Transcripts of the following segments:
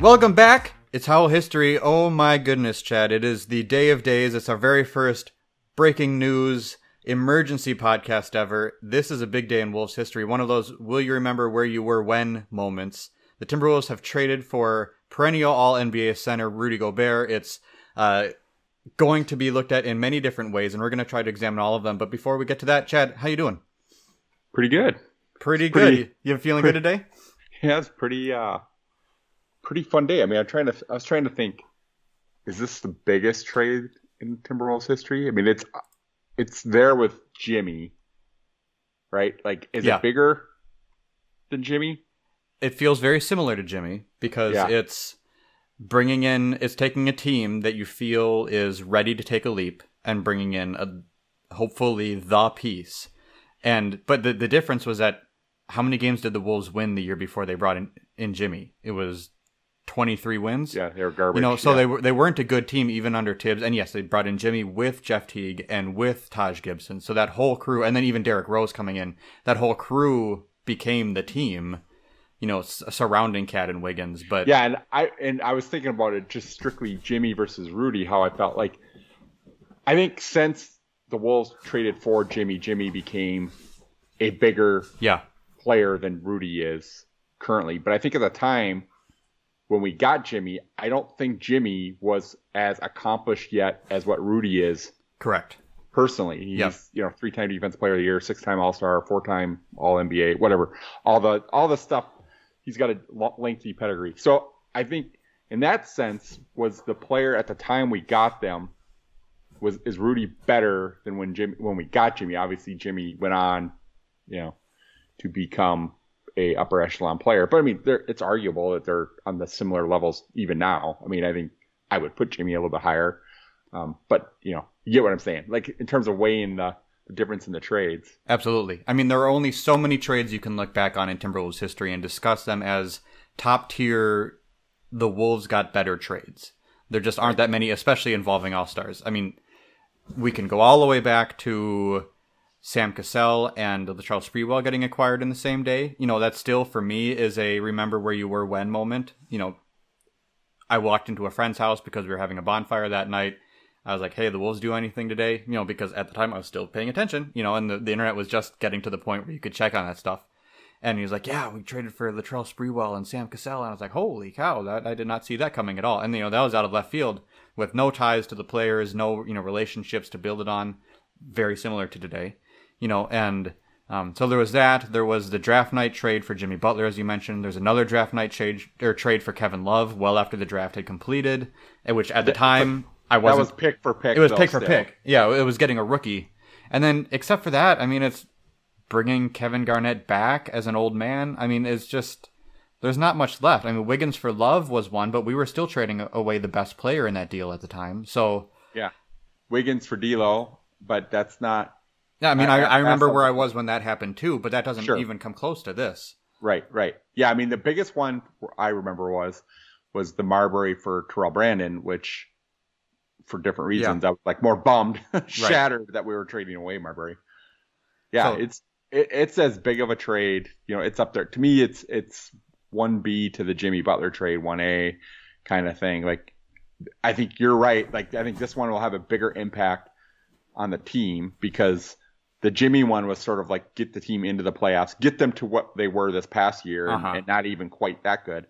Welcome back. It's Howl History. Oh my goodness, Chad. It is the day of days. It's our very first breaking news emergency podcast ever. This is a big day in Wolves history. One of those will you remember where you were when moments. The Timberwolves have traded for perennial All-NBA center Rudy Gobert. It's going to be looked at in many different ways, and we're going to try to examine all of them. But before we get to that, Chad, how you doing? Pretty good. Pretty good. You feeling good today? Yeah, it's pretty fun day. I mean, I was trying to think, is this the biggest trade in Timberwolves history? I mean, it's there with Jimmy, right? Like, is it bigger than Jimmy? It feels very similar to Jimmy because it's bringing in, it's taking a team that you feel is ready to take a leap and bringing in hopefully the piece. But the difference was that how many games did the Wolves win the year before they brought in Jimmy? It was 23 wins. Yeah, they were garbage. They weren't a good team even under Tibbs. And yes, they brought in Jimmy with Jeff Teague and with Taj Gibson. So that whole crew, and then even Derrick Rose coming in, that whole crew became the team, you know, surrounding Cat and Wiggins. But yeah, and I was thinking about it just strictly Jimmy versus Rudy, how I felt like, I think since the Wolves traded for Jimmy, Jimmy became a bigger player than Rudy is currently. But I think at the time when we got Jimmy, I don't think Jimmy was as accomplished yet as what Rudy is. Correct. Personally, he's 3-time defensive player of the year, 6-time All-Star, 4-time All-NBA, whatever. All the stuff. He's got a lengthy pedigree. So I think in that sense was the player at the time we got them. Is Rudy better than when we got Jimmy? Obviously, Jimmy went on, to become a upper echelon player. But I mean, it's arguable that they're on the similar levels even now. I mean, I think I would put Jimmy a little bit higher. But you get what I'm saying. Like in terms of weighing the difference in the trades. Absolutely. I mean, there are only so many trades you can look back on in Timberwolves history and discuss them as top tier. The Wolves got better trades. There just aren't that many, especially involving all stars. I mean. We can go all the way back to Sam Cassell and Latrell Sprewell getting acquired in the same day. You know, that still, for me, is a remember where you were when moment. You know, I walked into a friend's house because we were having a bonfire that night. I was like, hey, the Wolves do anything today? You know, because at the time I was still paying attention, and the internet was just getting to the point where you could check on that stuff. And he was like, yeah, we traded for Latrell Sprewell and Sam Cassell. And I was like, holy cow, that I did not see that coming at all. And, that was out of left field. With no ties to the players, no, relationships to build it on, very similar to today, so there was that. There was the draft night trade for Jimmy Butler, as you mentioned. There's another draft night trade for Kevin Love well after the draft had completed, which at the time I wasn't. That was pick for pick. It was pick for pick. Yeah, it was getting a rookie. And then, except for that, I mean, it's bringing Kevin Garnett back as an old man. I mean, it's just... There's not much left. I mean, Wiggins for Love was one, but we were still trading away the best player in that deal at the time. So yeah, Wiggins for D'Lo, but that's not. Yeah, I mean, I remember where I was when that happened too, but that doesn't even come close to this. Right. Yeah, I mean, the biggest one I remember was the Marbury for Terrell Brandon, which for different reasons I was like more bummed, shattered that we were trading away Marbury. Yeah, so, it's as big of a trade. It's up there to me. It's 1B to the Jimmy Butler trade, 1A kind of thing. Like, I think you're right. Like, I think this one will have a bigger impact on the team because the Jimmy one was sort of like get the team into the playoffs, get them to what they were this past year and not even quite that good.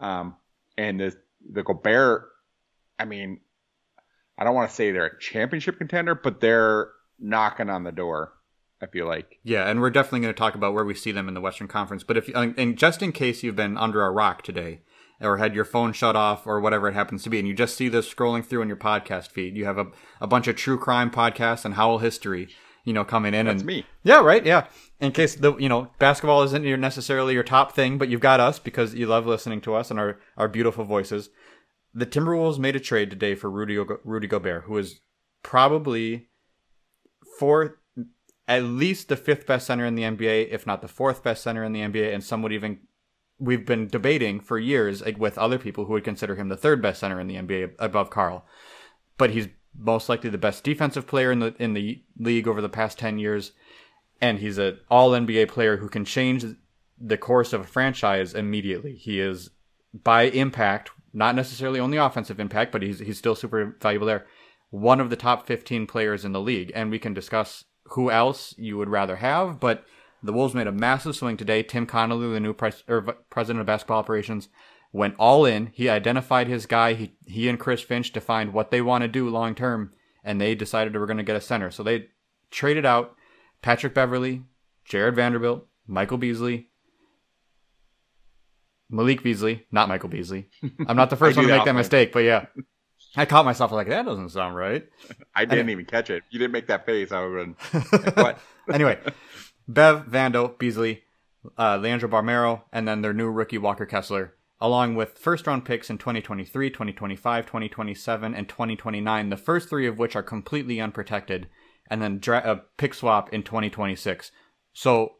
And the Gobert, I mean, I don't want to say they're a championship contender, but they're knocking on the door. I feel like. Yeah, and we're definitely going to talk about where we see them in the Western Conference. But and just in case you've been under a rock today or had your phone shut off or whatever it happens to be, and you just see this scrolling through in your podcast feed, you have a bunch of true crime podcasts and Howl History, coming in. That's me. Yeah, right, yeah. In case, basketball isn't necessarily your top thing, but you've got us because you love listening to us and our beautiful voices. The Timberwolves made a trade today for Rudy Gobert, who is probably at least the 5th best center in the NBA, if not the 4th best center in the NBA, and some would even, we've been debating for years like with other people who would consider him the 3rd best center in the NBA above Karl. But he's most likely the best defensive player in the league over the past 10 years, and he's an all-NBA player who can change the course of a franchise immediately. He is by impact, not necessarily only offensive impact, but he's still super valuable there. One of the top 15 players in the league, and we can discuss who else you would rather have, but the Wolves made a massive swing today. Tim Connelly, the new president of basketball operations, went all in. He identified his guy. He and Chris Finch defined what they want to do long term, and they decided they were going to get a center. So they traded out Patrick Beverley, Jared Vanderbilt, Malik Beasley, not Michael Beasley. I'm not the first one to make that mistake, but yeah. I caught myself like, that doesn't sound right. I didn't even catch it. You didn't make that face. I would have been like, what? Anyway, Bev, Vando, Beasley, Leandro Barmero, and then their new rookie Walker Kessler, along with first-round picks in 2023, 2025, 2027, and 2029, the first three of which are completely unprotected, and then a pick swap in 2026. So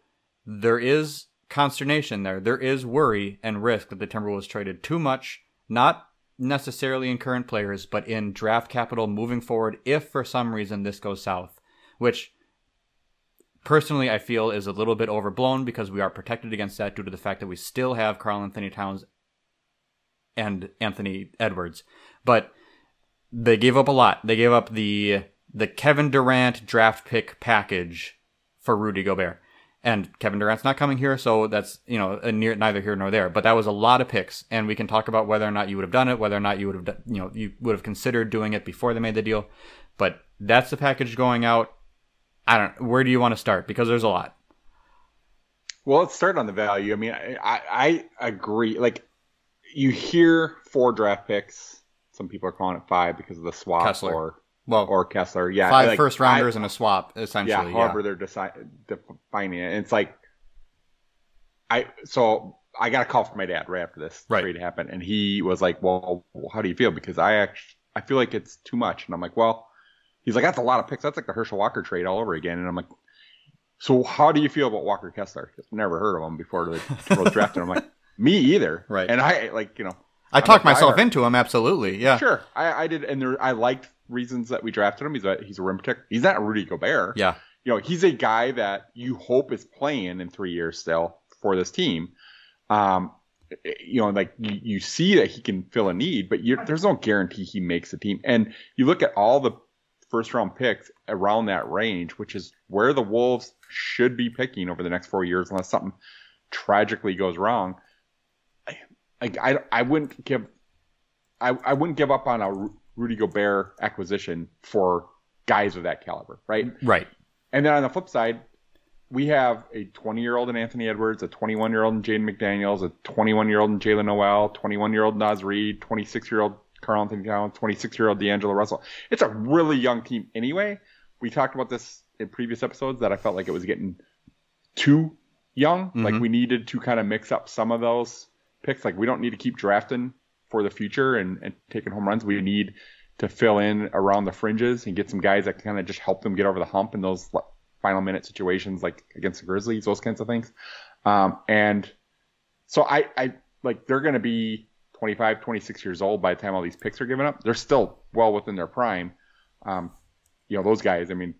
there is consternation there. There is worry and risk that the Timberwolves traded too much, not necessarily in current players, but in draft capital moving forward if for some reason this goes south, which personally I feel is a little bit overblown because we are protected against that due to the fact that we still have Karl Anthony Towns and Anthony Edwards. But they gave up a lot. They gave up the Kevin Durant draft pick package for Rudy Gobert. And Kevin Durant's not coming here, so that's, you know, neither here nor there. But that was a lot of picks, and we can talk about whether or not you would have done it, whether or not you would have, you would have considered doing it before they made the deal. But that's the package going out. Where do you want to start? Because there's a lot. Well, let's start on the value. I mean, I agree. Like, you hear 4 draft picks. Some people are calling it 5 because of the swap Kessler. Or Kessler, yeah. 5 like, first-rounders and a swap, essentially. Yeah, however they're defining it. And it's like, so I got a call from my dad right after this trade happened, and he was like, well, how do you feel? Because I feel like it's too much. And I'm like, well, he's like, that's a lot of picks. That's like the Herschel Walker trade all over again. And I'm like, so how do you feel about Walker Kessler? I've never heard of him before the draft. And I'm like, me either. Right. And I talked myself into him, absolutely. Yeah. Sure. I did, and I liked reasons that we drafted him. He's a rim protector. He's not Rudy Gobert. Yeah. You know, he's a guy that you hope is playing in 3 years still for this team. You know, like you see that he can fill a need, but there's no guarantee he makes the team. And you look at all the first round picks around that range, which is where the Wolves should be picking over the next 4 years, unless something tragically goes wrong. Like I wouldn't give up on a Rudy Gobert acquisition for guys of that caliber, right? Right. And then on the flip side, we have a 20-year-old in Anthony Edwards, a 21-year-old in Jaden McDaniels, a 21-year-old in Jaylen Nowell, 21-year-old Naz Reid, 26-year-old Karl Anthony Towns, 26-year-old D'Angelo Russell. It's a really young team anyway. We talked about this in previous episodes that I felt like it was getting too young. Mm-hmm. Like we needed to kind of mix up some of those picks. Like we don't need to keep drafting for the future and taking home runs. We need to fill in around the fringes and get some guys that kind of just help them get over the hump in those final minute situations, like against the Grizzlies, those kinds of things. And so I like, they're going to be 25, 26 years old by the time all these picks are given up. They're still well within their prime. You know, those guys, I mean,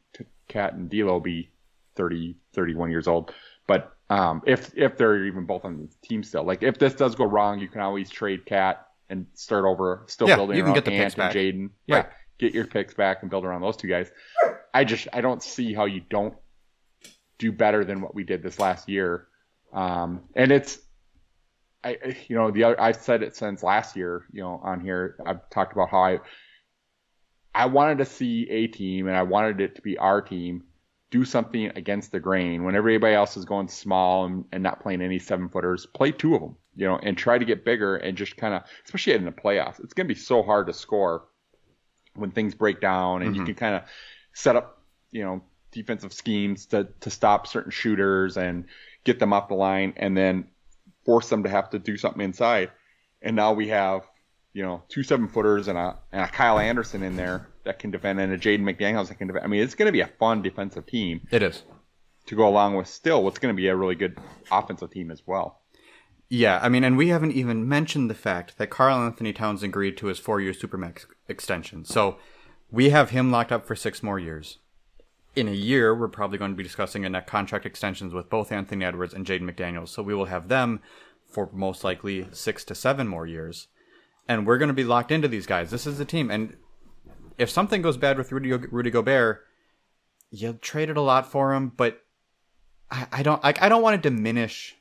Cat and D'Lo will be 30, 31 years old, but if they're even both on the team still, like if this does go wrong, you can always trade Cat and start over, building. You can get the picks back. Jaden, yeah, right. Get your picks back and build around those two guys. I don't see how you don't do better than what we did this last year. And it's, I've said it since last year. You know, on here I've talked about how I wanted to see a team, and I wanted it to be our team, do something against the grain when everybody else is going small and not playing any 7-footers. Play 2 of them, you know, and try to get bigger and just kind of, especially in the playoffs, it's going to be so hard to score when things break down and you can kind of set up, you know, defensive schemes to stop certain shooters and get them off the line and then force them to have to do something inside. And now we have, you know, 2 7-footers and a Kyle Anderson in there that can defend, and a Jaden McDaniels that can defend. I mean, it's going to be a fun defensive team. It is. To go along with still what's going to be a really good offensive team as well. Yeah, I mean, and we haven't even mentioned the fact that Karl Anthony Towns agreed to his 4-year Supermax extension. So we have him locked up for 6 more years. In a year, we're probably going to be discussing a net contract extensions with both Anthony Edwards and Jaden McDaniels. So we will have them for most likely 6 to 7 more years. And we're going to be locked into these guys. This is the team. And if something goes bad with Rudy Gobert, you traded a lot for him, but I don't want to diminish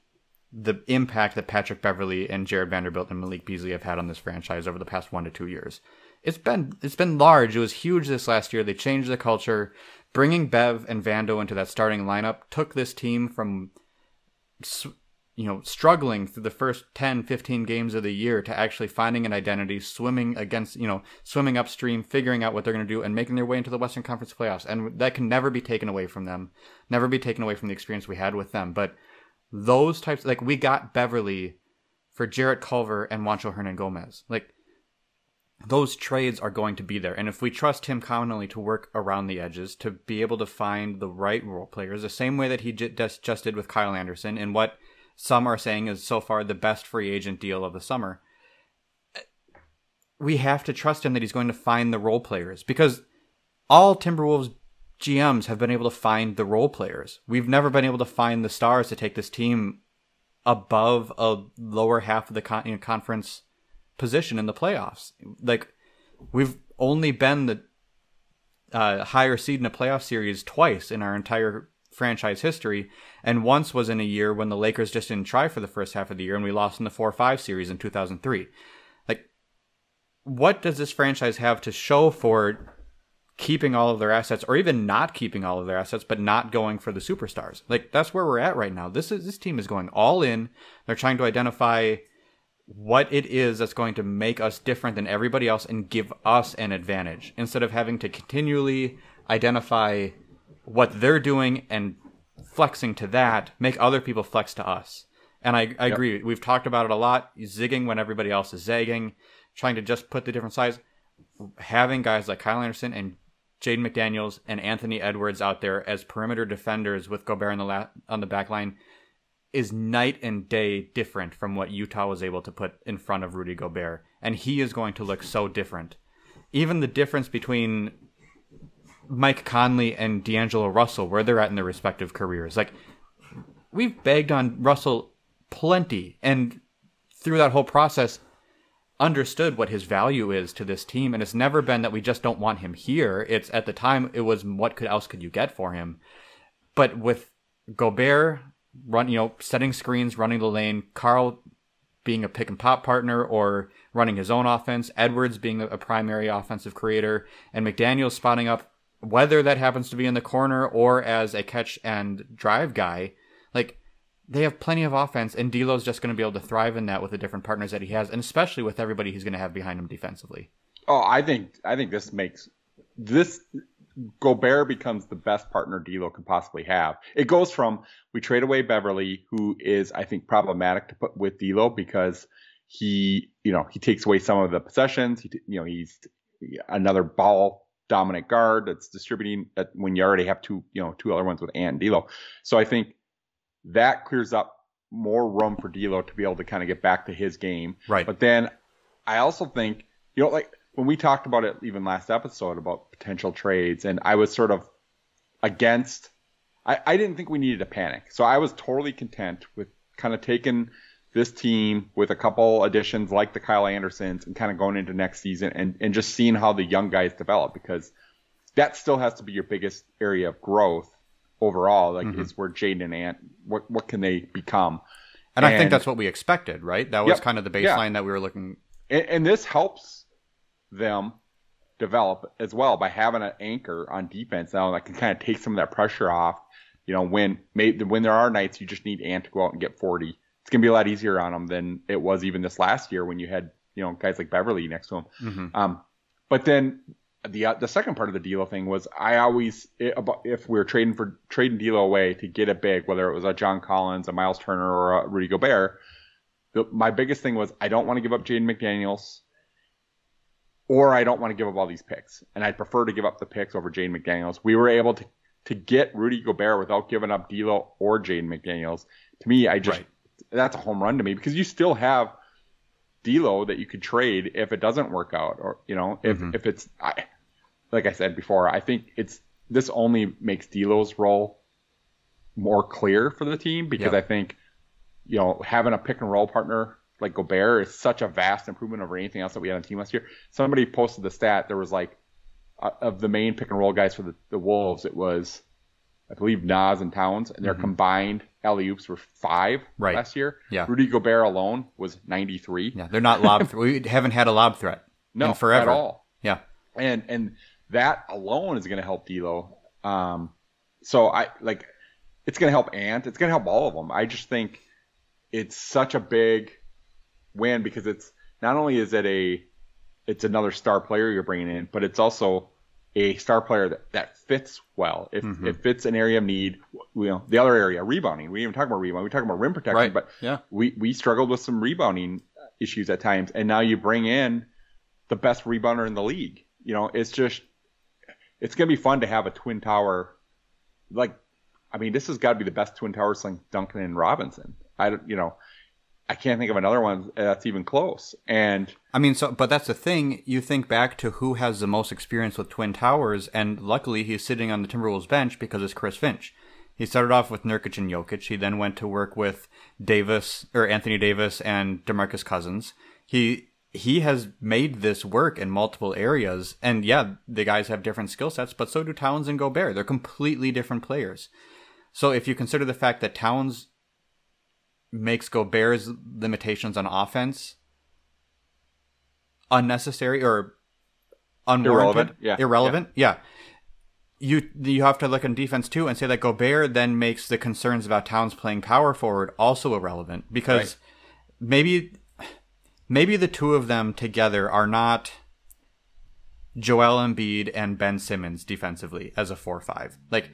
the impact that Patrick Beverley and Jared Vanderbilt and Malik Beasley have had on this franchise over the past 1 to 2 years. It's been large. It was huge this last year. They changed the culture. Bringing Bev and Vando into that starting lineup took this team from struggling through the first 10, 15 games of the year to actually finding an identity, swimming upstream, figuring out what they're going to do, and making their way into the Western Conference playoffs. And that can never be taken away from them, never be taken away from the experience we had with them. But those types, like, we got Beverley for Jarrett Culver and Juancho Hernan-Gomez. Like, those trades are going to be there. And if we trust Tim Connelly to work around the edges, to be able to find the right role players, the same way that he just did with Kyle Anderson, and what some are saying is so far the best free agent deal of the summer. We have to trust him that he's going to find the role players, because all Timberwolves GMs have been able to find the role players. We've never been able to find the stars to take this team above a lower half of the conference position in the playoffs. Like, we've only been the higher seed in a playoff series twice in our entire franchise history, and once was in a year when the Lakers just didn't try for the first half of the year and we lost in the 4-5 series in 2003. Like, what does this franchise have to show for keeping all of their assets, or even not keeping all of their assets but not going for the superstars? Like, that's where we're at right now. This team is going all in. They're trying to identify what it is that's going to make us different than everybody else and give us an advantage, instead of having to continually identify what they're doing and flexing to that, make other people flex to us. And I agree. We've talked about it a lot. Zigging when everybody else is zagging, trying to just put the different sides. Having guys like Kyle Anderson and Jaden McDaniels and Anthony Edwards out there as perimeter defenders with Gobert on the back line is night and day different from what Utah was able to put in front of Rudy Gobert. And he is going to look so different. Even the difference between Mike Conley and D'Angelo Russell, where they're at in their respective careers. Like, we've begged on Russell plenty, and through that whole process understood what his value is to this team. And it's never been that we just don't want him here. It's, at the time, it was what else could you get for him? But with Gobert setting screens, running the lane, Karl being a pick and pop partner or running his own offense, Edwards being a primary offensive creator, and McDaniels spotting up, whether that happens to be in the corner or as a catch and drive guy, like, they have plenty of offense, and D'Lo's just going to be able to thrive in that with the different partners that he has, and especially with everybody he's going to have behind him defensively. Oh, I think this makes this Gobert becomes the best partner D'Lo can possibly have. It goes from, we trade away Beverley, who is, I think, problematic to put with D'Lo because he takes away some of the possessions. He's another ball dominant guard that's distributing when you already have two other ones with Ant and D'Lo. So I think that clears up more room for D'Lo to be able to kind of get back to his game. Right. But then I also think, like when we talked about it even last episode about potential trades, and I was sort of against, I didn't think we needed to panic. So I was totally content with kind of taking this team with a couple additions like the Kyle Andersons and kind of going into next season and just seeing how the young guys develop, because that still has to be your biggest area of growth overall. Like, mm-hmm. It's where Jaden and Ant, what can they become? And I think that's what we expected, right? That was kind of the baseline that we were looking. And this helps them develop as well by having an anchor on defense now that can kind of take some of that pressure off. When there are nights you just need Ant to go out and get 40. It's going to be a lot easier on them than it was even this last year when you had, guys like Beverley next to him. Mm-hmm. But then the second part of the D'Lo thing was I always, if we were trading D'Lo away to get a big, whether it was a John Collins, a Miles Turner, or a Rudy Gobert, my biggest thing was I don't want to give up Jaden McDaniels, or I don't want to give up all these picks. And I'd prefer to give up the picks over Jaden McDaniels. We were able to get Rudy Gobert without giving up D'Lo or Jaden McDaniels. To me, I just... Right. That's a home run to me, because you still have D'Lo that you could trade if it doesn't work out, or if it's like I said before, I think this only makes D'Lo's role more clear for the team, because I think you know, having a pick and roll partner like Gobert is such a vast improvement over anything else that we had on the team last year. Somebody posted the stat. There was like of the main pick and roll guys for the Wolves, it was, I believe, Naz and Towns, and their combined alley-oops were 5 last year. Yeah. Rudy Gobert alone was 93. Yeah, they're not lob. We haven't had a lob threat. No, forever. At all. Yeah. And that alone is going to help D'Lo. So I like, it's going to help Ant. It's going to help all of them. I just think it's such a big win because it's not only is it it's another star player you're bringing in, but it's also a star player that fits well. It fits an area of need. You know, the other area, rebounding. We didn't even talk about rebounding. We talked about rim protection, but we struggled with some rebounding issues at times. And now you bring in the best rebounder in the league. You know, it's just, it's going to be fun to have a twin tower. Like, I mean, this has got to be the best twin tower since Duncan and Robinson. I can't think of another one that's even close. And I mean, but that's the thing. You think back to who has the most experience with twin towers, and luckily he's sitting on the Timberwolves bench because it's Chris Finch. He started off with Nurkic and Jokic. He then went to work with Anthony Davis and DeMarcus Cousins. He has made this work in multiple areas, and yeah, the guys have different skill sets, but so do Towns and Gobert. They're completely different players. So if you consider the fact that Towns makes Gobert's limitations on offense unnecessary or unwarranted, irrelevant. You have to look on defense too and say that Gobert then makes the concerns about Towns playing power forward also irrelevant, because maybe the two of them together are not Joel Embiid and Ben Simmons defensively as a 4-5, like,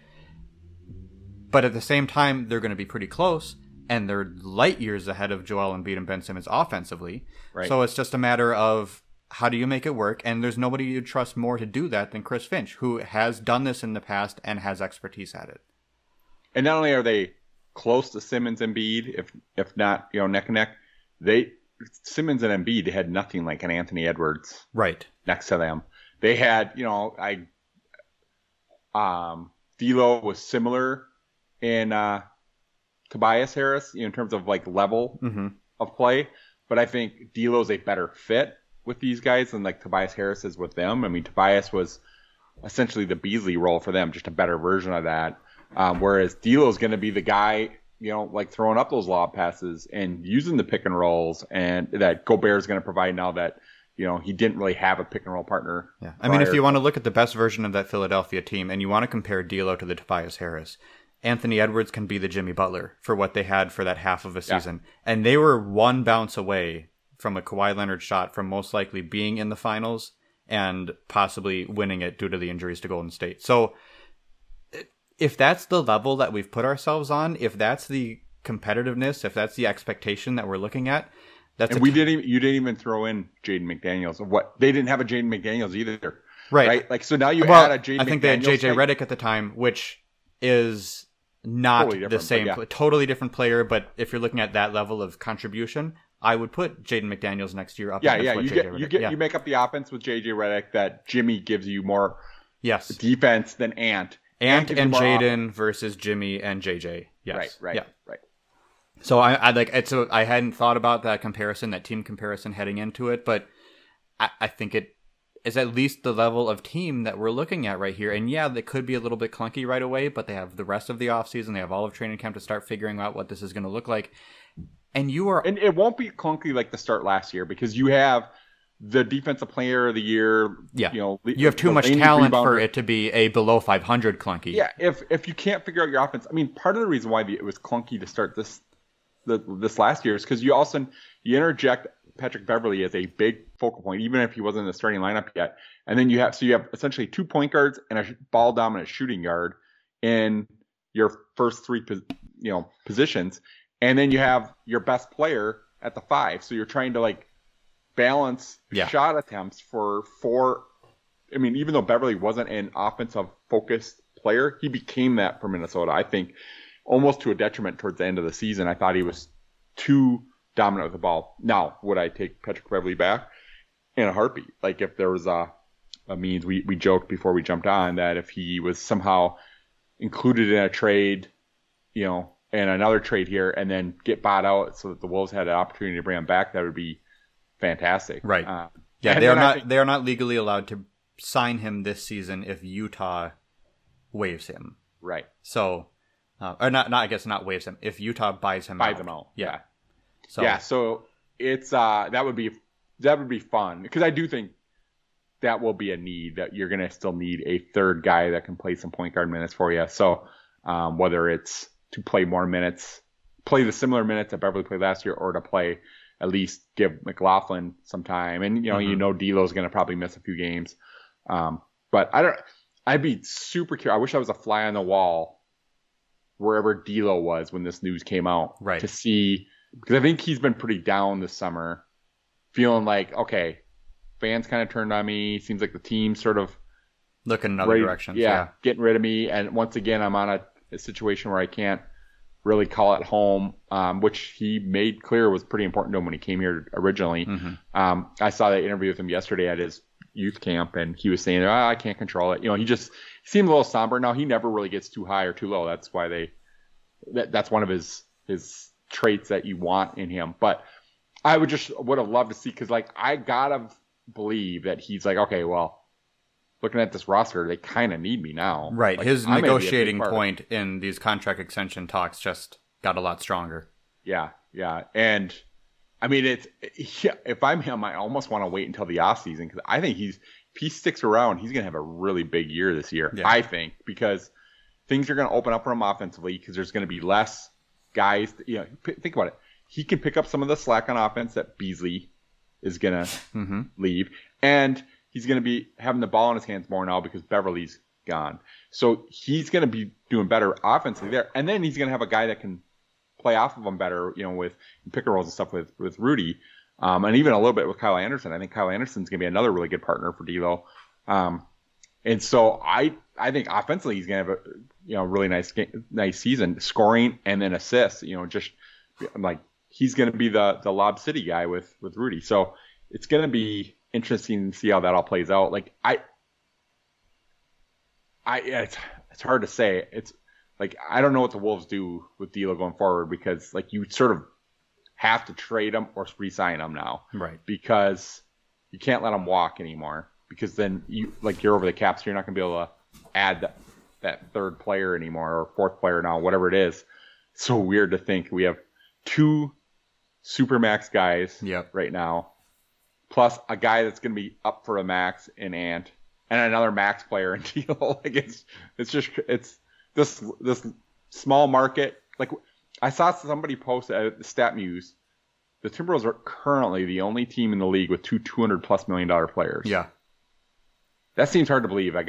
but at the same time they're going to be pretty close. And they're light years ahead of Joel Embiid and Ben Simmons offensively. Right. So it's just a matter of how do you make it work? And there's nobody you trust more to do that than Chris Finch, who has done this in the past and has expertise at it. And not only are they close to Simmons and Embiid, if not, you know, neck and neck, Simmons and Embiid had nothing like an Anthony Edwards next to them. They had, you know, D'Lo was similar in Tobias Harris, you know, in terms of like level of play, but I think D'Lo's a better fit with these guys than like Tobias Harris is with them. I mean, Tobias was essentially the Beasley role for them, just a better version of that. Whereas D'Lo's going to be the guy, you know, like throwing up those lob passes and using the pick and rolls, and that Gobert's going to provide now that, you know, he didn't really have a pick and roll partner. Yeah, I mean, if you want to look at the best version of that Philadelphia team and you want to compare D'Lo to the Tobias Harris, Anthony Edwards can be the Jimmy Butler for what they had for that half of a season. Yeah. And they were one bounce away from a Kawhi Leonard shot from most likely being in the finals and possibly winning it due to the injuries to Golden State. So if that's the level that we've put ourselves on, if that's the competitiveness, if that's the expectation that we're looking at, that's... And you didn't even throw in Jaden McDaniels. They didn't have a Jaden McDaniels either. Right. Like, so now you add a Jaden McDaniels. I think they had JJ Redick at the time, which is... not the same, totally different player, but if you're looking at that level of contribution, I would put Jaden McDaniels next year up. You make up the offense with JJ Redick that Jimmy gives you more defense than Ant. Ant and Jaden versus Jimmy and JJ. Yes. Right. So I like it's a, I hadn't thought about that comparison, that team comparison heading into it, but I think it is at least the level of team that we're looking at right here. And yeah, they could be a little bit clunky right away, but they have the rest of the offseason. They have all of training camp to start figuring out what this is going to look like. And it won't be clunky like the start last year, because you have the defensive player of the year. Yeah. You know, you have too much talent for it to be a below 500 clunky. Yeah. If you can't figure out your offense, I mean, part of the reason why it was clunky to start this last year is because you interject Patrick Beverley as a big focal point, even if he wasn't in the starting lineup yet. And then you have essentially 2 point guards and a ball dominant shooting guard in your first 3 positions. And then you have your best player at the 5. So you're trying to like balance shot attempts for 4. I mean, even though Beverley wasn't an offensive focused player, he became that for Minnesota. I think almost to a detriment towards the end of the season. I thought he was too dominant with the ball. Now, would I take Patrick Beverley back in a heartbeat? Like, if there was a means, we joked before we jumped on that if he was somehow included in a trade, you know, in another trade here and then get bought out so that the Wolves had an opportunity to bring him back, that would be fantastic. Right. Yeah, they are not legally allowed to sign him this season if Utah waives him. Right. So, or not waives him, if Utah buys him out. Yeah. So it's that would be fun, because I do think that will be a need, that you're going to still need a third guy that can play some point guard minutes for you. So whether it's to play more minutes, play the similar minutes that Beverley played last year, or to play at least give McLaughlin some time. And, D'Lo's going to probably miss a few games. But I'd be super curious. I wish I was a fly on the wall wherever D'Lo was when this news came out, right, to see, because I think he's been pretty down this summer, feeling like, okay, fans kind of turned on me. Seems like the team sort of looking in other directions. Yeah, getting rid of me. And once again, I'm on a situation where I can't really call it home, which he made clear was pretty important to him when he came here originally. Mm-hmm. I saw that interview with him yesterday at his youth camp, and he was saying, I can't control it. He just seemed a little somber. Now, he never really gets too high or too low. That's why that's one of his traits that you want in him. But I would have loved to see, because I gotta believe that he's like, okay, well, looking at this roster, they kind of need me now. Right. His negotiating point in these contract extension talks just got a lot stronger. Yeah. Yeah. And I mean, if I'm him, I almost want to wait until the off season, because I think if he sticks around, he's going to have a really big year this year. Yeah. I think, because things are going to open up for him offensively, because there's going to be less guys. Think about it. He can pick up some of the slack on offense that Beasley is going to leave. And he's going to be having the ball in his hands more now because Beverly's gone. So he's going to be doing better offensively there. And then he's going to have a guy that can play off of him better, with pick and rolls and stuff with Rudy. And even a little bit with Kyle Anderson. I think Kyle Anderson's going to be another really good partner for D'Lo. And so I think offensively he's going to have a really nice season, scoring and then assists. He's going to be the Lob City guy with Rudy. So it's going to be interesting to see how that all plays out. It's hard to say. It's I don't know what the Wolves do with D'Lo going forward, because you sort of have to trade him or re-sign him now, right? Because you can't let him walk anymore, because then you're over the cap, so you're not going to be able to add that third player anymore, or fourth player now, whatever it is. It's so weird to think we have two Supermax guys right now, plus a guy that's going to be up for a max in Ant, and another max player in Deal. It's this small market. I saw somebody post at the StatMuse, the Timberwolves are currently the only team in the league with two $200+ million players. Yeah, that seems hard to believe. I would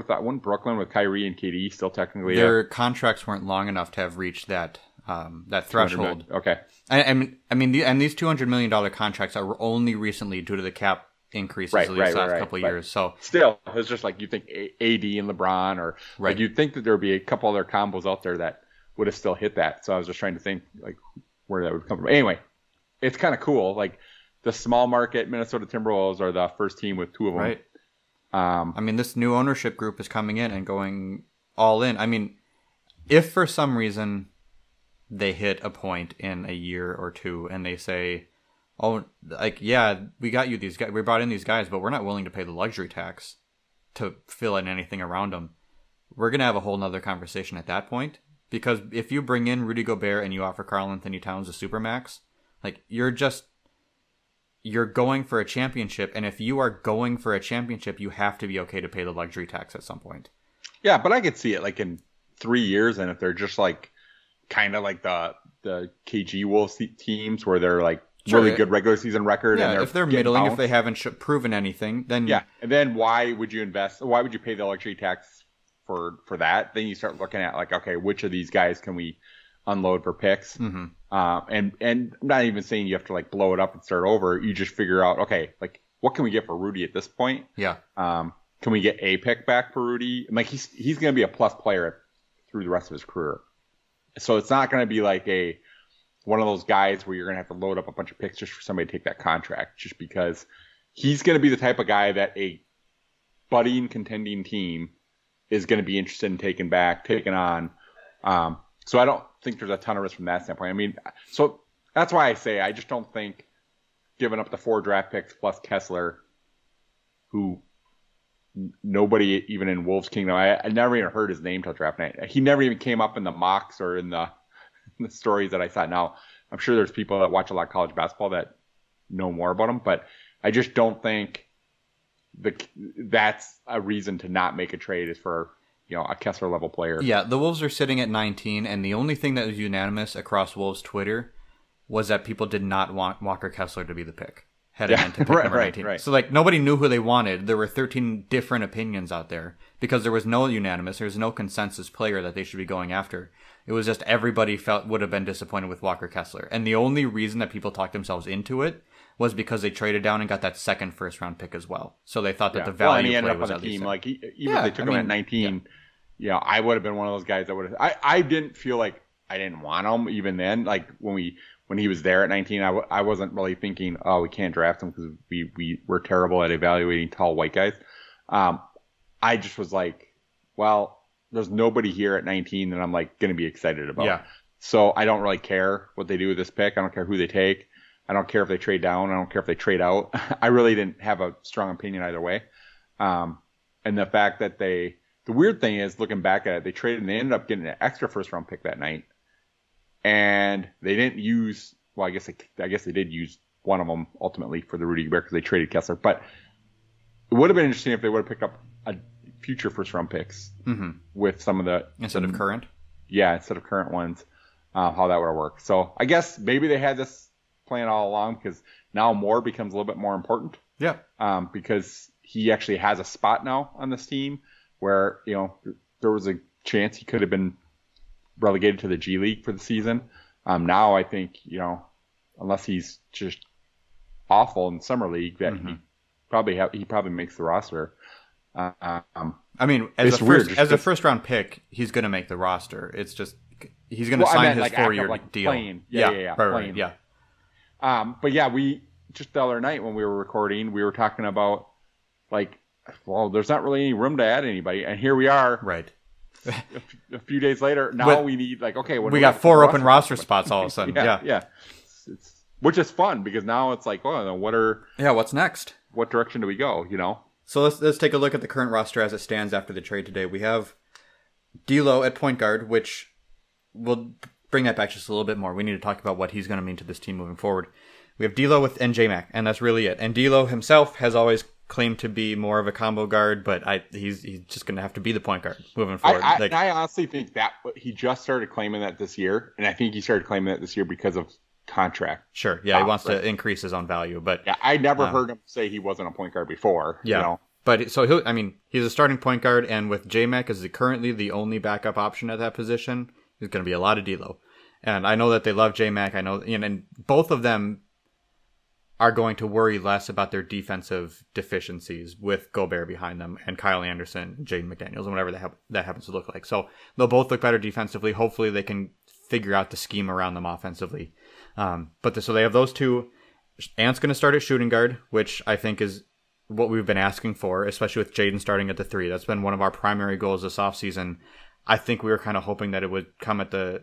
have thought, wouldn't Brooklyn with Kyrie and KD still technically their contracts weren't long enough to have reached that. That threshold. Okay. And these $200 million contracts are only recently due to the cap increases the last couple of years. So still, it's just you think AD and LeBron, or you'd think that there would be a couple other combos out there that would have still hit that. So I was just trying to think where that would come from. Anyway, it's kind of cool. The small market Minnesota Timberwolves are the first team with two of them. Right. This new ownership group is coming in and going all in. If for some reason they hit a point in a year or two and they say, we got you these guys, we brought in these guys, but we're not willing to pay the luxury tax to fill in anything around them, we're going to have a whole nother conversation at that point. Because if you bring in Rudy Gobert and you offer Karl Anthony Towns a supermax, you're going for a championship. And if you are going for a championship, you have to be okay to pay the luxury tax at some point. Yeah. But I could see it in 3 years. And if they're just kind of the KG Wolves teams, where they're really good regular season record. Yeah, and if they're middling, if they haven't proven anything, then... Yeah, and then why would you invest? Why would you pay the luxury tax for that? Then you start looking at okay, which of these guys can we unload for picks? Mm-hmm. And I'm not even saying you have to blow it up and start over. You just figure out, okay, what can we get for Rudy at this point? Yeah. Can we get a pick back for Rudy? And he's going to be a plus player through the rest of his career. So it's not going to be one of those guys where you're going to have to load up a bunch of picks just for somebody to take that contract, just because he's going to be the type of guy that a budding contending team is going to be interested in taking on. So I don't think there's a ton of risk from that standpoint. I mean, so that's why I say I just don't think giving up the 4 draft picks plus Kessler, who nobody even in Wolves Kingdom, I never even heard his name till draft night. He never even came up in the mocks or in the stories that I saw. Now, I'm sure there's people that watch a lot of college basketball that know more about him, but I just don't think that's a reason to not make a trade is for, you know, a Kessler level player. Yeah, the Wolves are sitting at 19, and the only thing that was unanimous across Wolves Twitter was that people did not want Walker Kessler to be the pick heading into pick number 19. Right. So like nobody knew who they wanted. There were 13 different opinions out there because there was no unanimous, there was no consensus player that they should be going after. It was just everybody felt would have been disappointed with Walker Kessler. And the only reason that people talked themselves into it was because they traded down and got that second first-round pick as well. So they thought that the value play was at least there. Like, even if they took him at 19, I would have been one of those guys that would have... I didn't feel like I didn't want him even then. Like, when he was there at 19, I wasn't really thinking, oh, we can't draft him because we're terrible at evaluating tall white guys. I just was like, well, there's nobody here at 19 that I'm like going to be excited about. Yeah. So I don't really care what they do with this pick. I don't care who they take. I don't care if they trade down. I don't care if they trade out. I really didn't have a strong opinion either way. And the fact that the weird thing is, looking back at it, they traded and they ended up getting an extra first-round pick that night. And they didn't use – well, I guess they did use one of them ultimately for the Rudy Gobert because they traded Kessler. But it would have been interesting if they would have picked up a future first-round picks with some of the – Instead of current? Yeah, instead of current ones, how that would have worked. So I guess maybe they had this – playing all along because now Moore becomes a little bit more important. Yeah. Because he actually has a spot now on this team where, you know, there was a chance he could have been relegated to the G League for the season. Now I think, you know, unless he's just awful in summer league, that he probably makes the roster. I mean, as a first round pick, he's going to make the roster. It's just he's going to sign his 4-year deal. Yeah. But yeah, we just the other night when we were recording, we were talking about like, well, there's not really any room to add anybody. And here we are. Right. A few days later. Now we need like, okay. We got 4 open roster spots all of a sudden. Yeah. It's, which is fun because now it's like, oh, what's next? What direction do we go? You know? So let's take a look at the current roster as it stands after the trade today. We have D'Lo at point guard, which will bring that back just a little bit more. We need to talk about what he's going to mean to this team moving forward. We have D'Lo with and J-Mac, and that's really it. And D'Lo himself has always claimed to be more of a combo guard, but he's just going to have to be the point guard moving forward. I honestly think that he just started claiming that this year, and I think he started claiming that this year because of contract. Sure, yeah, he wants to increase his own value, but yeah, I never heard him say he wasn't a point guard before. Yeah, you know? But so he's a starting point guard, and with J-Mac as currently the only backup option at that position, there's going to be a lot of D'Lo. And I know that they love J-Mac. I know, and both of them are going to worry less about their defensive deficiencies with Gobert behind them and Kyle Anderson, Jaden McDaniels, and whatever that happens to look like. So they'll both look better defensively. Hopefully they can figure out the scheme around them offensively. So they have those two. Ant's going to start at shooting guard, which I think is what we've been asking for, especially with Jaden starting at the 3. That's been one of our primary goals this offseason. I think we were kind of hoping that it would come at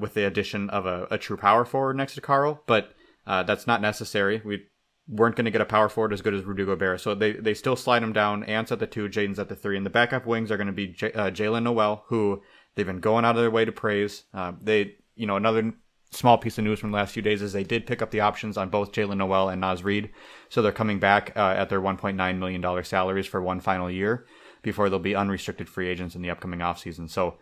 with the addition of a true power forward next to Karl, but that's not necessary. We weren't going to get a power forward as good as Rudy Gobert, so they still slide him down. Ant's at the 2, Jaden's at the 3, and the backup wings are going to be Jaylen Nowell, who they've been going out of their way to praise. Another small piece of news from the last few days is they did pick up the options on both Jaylen Nowell and Naz Reid, so they're coming back at their $1.9 million salaries for one final year before they'll be unrestricted free agents in the upcoming offseason. So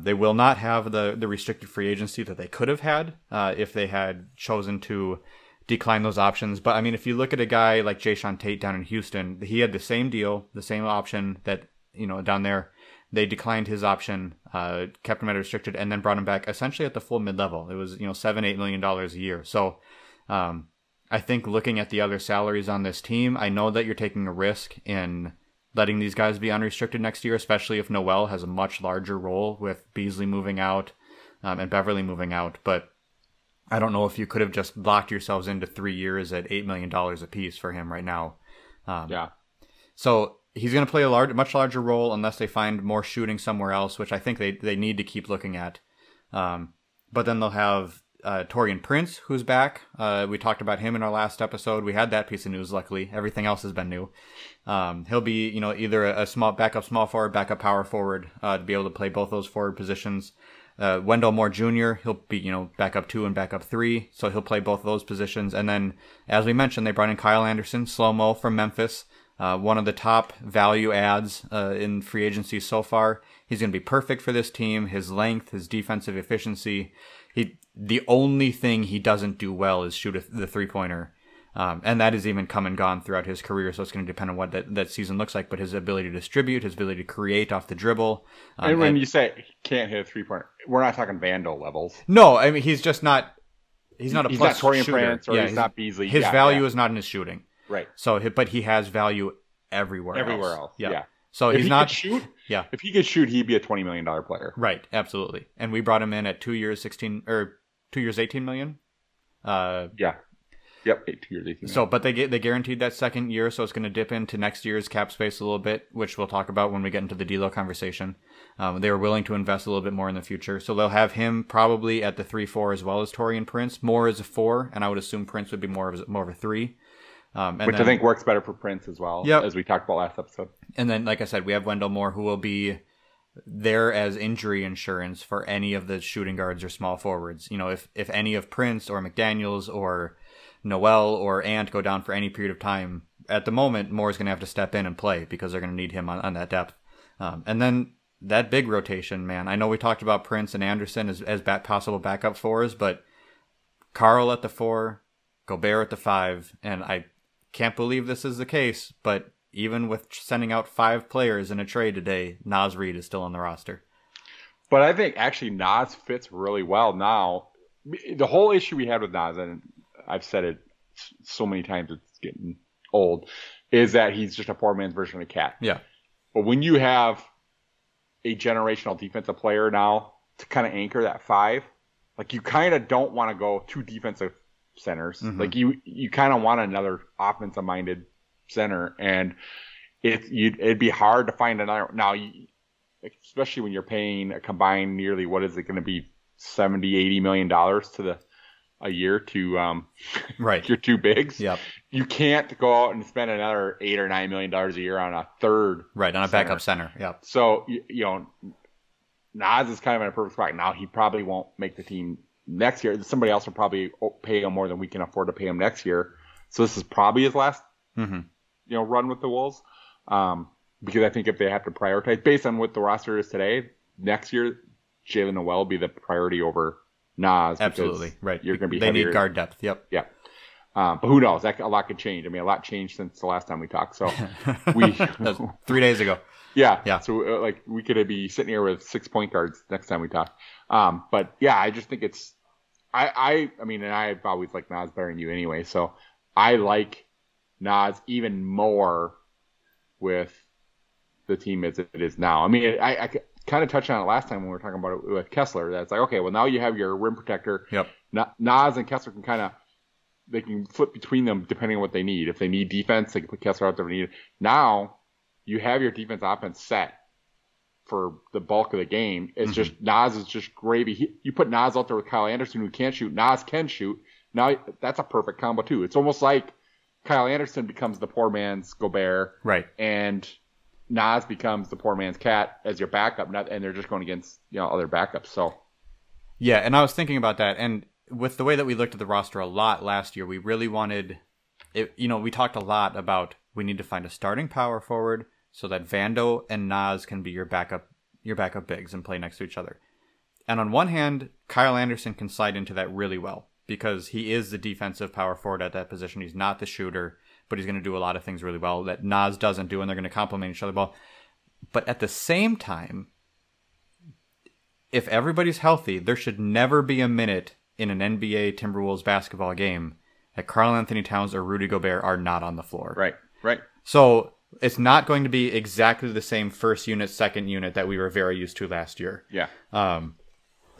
they will not have the restricted free agency that they could have had if they had chosen to decline those options. But, I mean, if you look at a guy like Jae'Sean Tate down in Houston, he had the same deal, the same option that, down there. They declined his option, kept him at restricted, and then brought him back essentially at the full mid-level. It was, $7, $8 million a year. So I think looking at the other salaries on this team, I know that you're taking a risk in letting these guys be unrestricted next year, especially if Noel has a much larger role with Beasley moving out and Beverley moving out. But I don't know if you could have just locked yourselves into 3 years at $8 million apiece for him right now. So he's going to play a much larger role unless they find more shooting somewhere else, which I think they need to keep looking at. But then they'll have Taurean Prince, who's back. We talked about him in our last episode. We had that piece of news, luckily. Everything else has been new. He'll be, you know, either a small forward, backup power forward, to be able to play both those forward positions. Wendell Moore Jr., he'll be, you know, backup 2 and backup 3, so he'll play both of those positions. And then, as we mentioned, they brought in Kyle Anderson, slow-mo from Memphis, one of the top value adds in free agency so far. He's going to be perfect for this team. His length, his defensive efficiency. The only thing he doesn't do well is shoot the three-pointer, and that has even come and gone throughout his career, so it's going to depend on what that season looks like. But his ability to distribute, his ability to create off the dribble. And when you say can't hit a three-pointer, we're not talking Vandal levels. No, I mean, he's just not – he's not a plus shooter. He's not Taurean Prince, or he's not Beasley. His value is not in his shooting. Right. So, but he has value everywhere else. Yeah. So if he's not – shoot. Yeah. If he could shoot, he'd be a $20 million player. Right. Absolutely. And we brought him in at 2 years, 16 or 2 years, 18 million. Yeah. Yep. 2 years, 18 million. So, but they guaranteed that second year. So it's going to dip into next year's cap space a little bit, which we'll talk about when we get into the D'Lo conversation. They were willing to invest a little bit more in the future. So they'll have him probably at the 3-4 as well as Taurean Prince. Moore is a 4, and I would assume Prince would be more of a 3. Which I think works better for Prince as well, as we talked about last episode. And then, like I said, we have Wendell Moore, who will be there as injury insurance for any of the shooting guards or small forwards. You know, if any of Prince or McDaniels or Nowell or Ant go down for any period of time, at the moment, Moore's going to have to step in and play because they're going to need him on that depth. And then that big rotation, man. I know we talked about Prince and Anderson as possible backup fours, but Karl at the 4, Gobert at the 5, and I can't believe this is the case, but even with sending out 5 players in a trade today, Naz Reid is still on the roster. But I think actually Naz fits really well now. The whole issue we had with Naz, and I've said it so many times, it's getting old, is that he's just a poor man's version of Cat. Yeah. But when you have a generational defensive player now to kind of anchor that 5, like you kind of don't want to go too defensive centers. Mm-hmm. Like you kind of want another offensive minded center, and it'd be hard to find another now, especially when you're paying a combined nearly, what is it going to be, $70-80 million a year to right, your two bigs. Yep. You can't go out and spend another $8 or $9 million a year on a third, right, on a center. Backup center. Yep. So you know, Naz is kind of in a perfect spot now. He probably won't make the team next year. Somebody else will probably pay him more than we can afford to pay him next year. So this is probably his last, run with the Wolves. Because I think if they have to prioritize based on what the roster is today, next year Jaylen Nowell will be the priority over Naz. Absolutely, right. You're going to be. They need guard depth. Yep. Yeah. But who knows? A lot could change. I mean, a lot changed since the last time we talked. So that was 3 days ago. Yeah. Yeah. So we could be sitting here with 6 point guards next time we talk. But yeah, I just think it's. I mean, I've always liked Naz better than you anyway, so I like Naz even more with the team as it is now. I mean, I kind of touched on it last time when we were talking about it with Kessler. That's like, okay, well, now you have your rim protector. Yep. Naz and Kessler can flip between them depending on what they need. If they need defense, they can put Kessler out there if they need it. Now you have your defense offense set for the bulk of the game. It's just Naz is just gravy. You put Naz out there with Kyle Anderson, who can't shoot. Naz can shoot. Now that's a perfect combo too. It's almost like Kyle Anderson becomes the poor man's Gobert, right? And Naz becomes the poor man's Cat as your backup. And they're just going against other backups. So yeah, and I was thinking about that, and with the way that we looked at the roster a lot last year, we really wanted it. We talked a lot about we need to find a starting power forward, so that Vando and Naz can be your backup bigs and play next to each other. And on one hand, Kyle Anderson can slide into that really well because he is the defensive power forward at that position. He's not the shooter, but he's going to do a lot of things really well that Naz doesn't do, and they're going to complement each other well. But at the same time, if everybody's healthy, there should never be a minute in an NBA Timberwolves basketball game that Karl Anthony Towns or Rudy Gobert are not on the floor. Right. So it's not going to be exactly the same first unit, second unit that we were very used to last year. Yeah.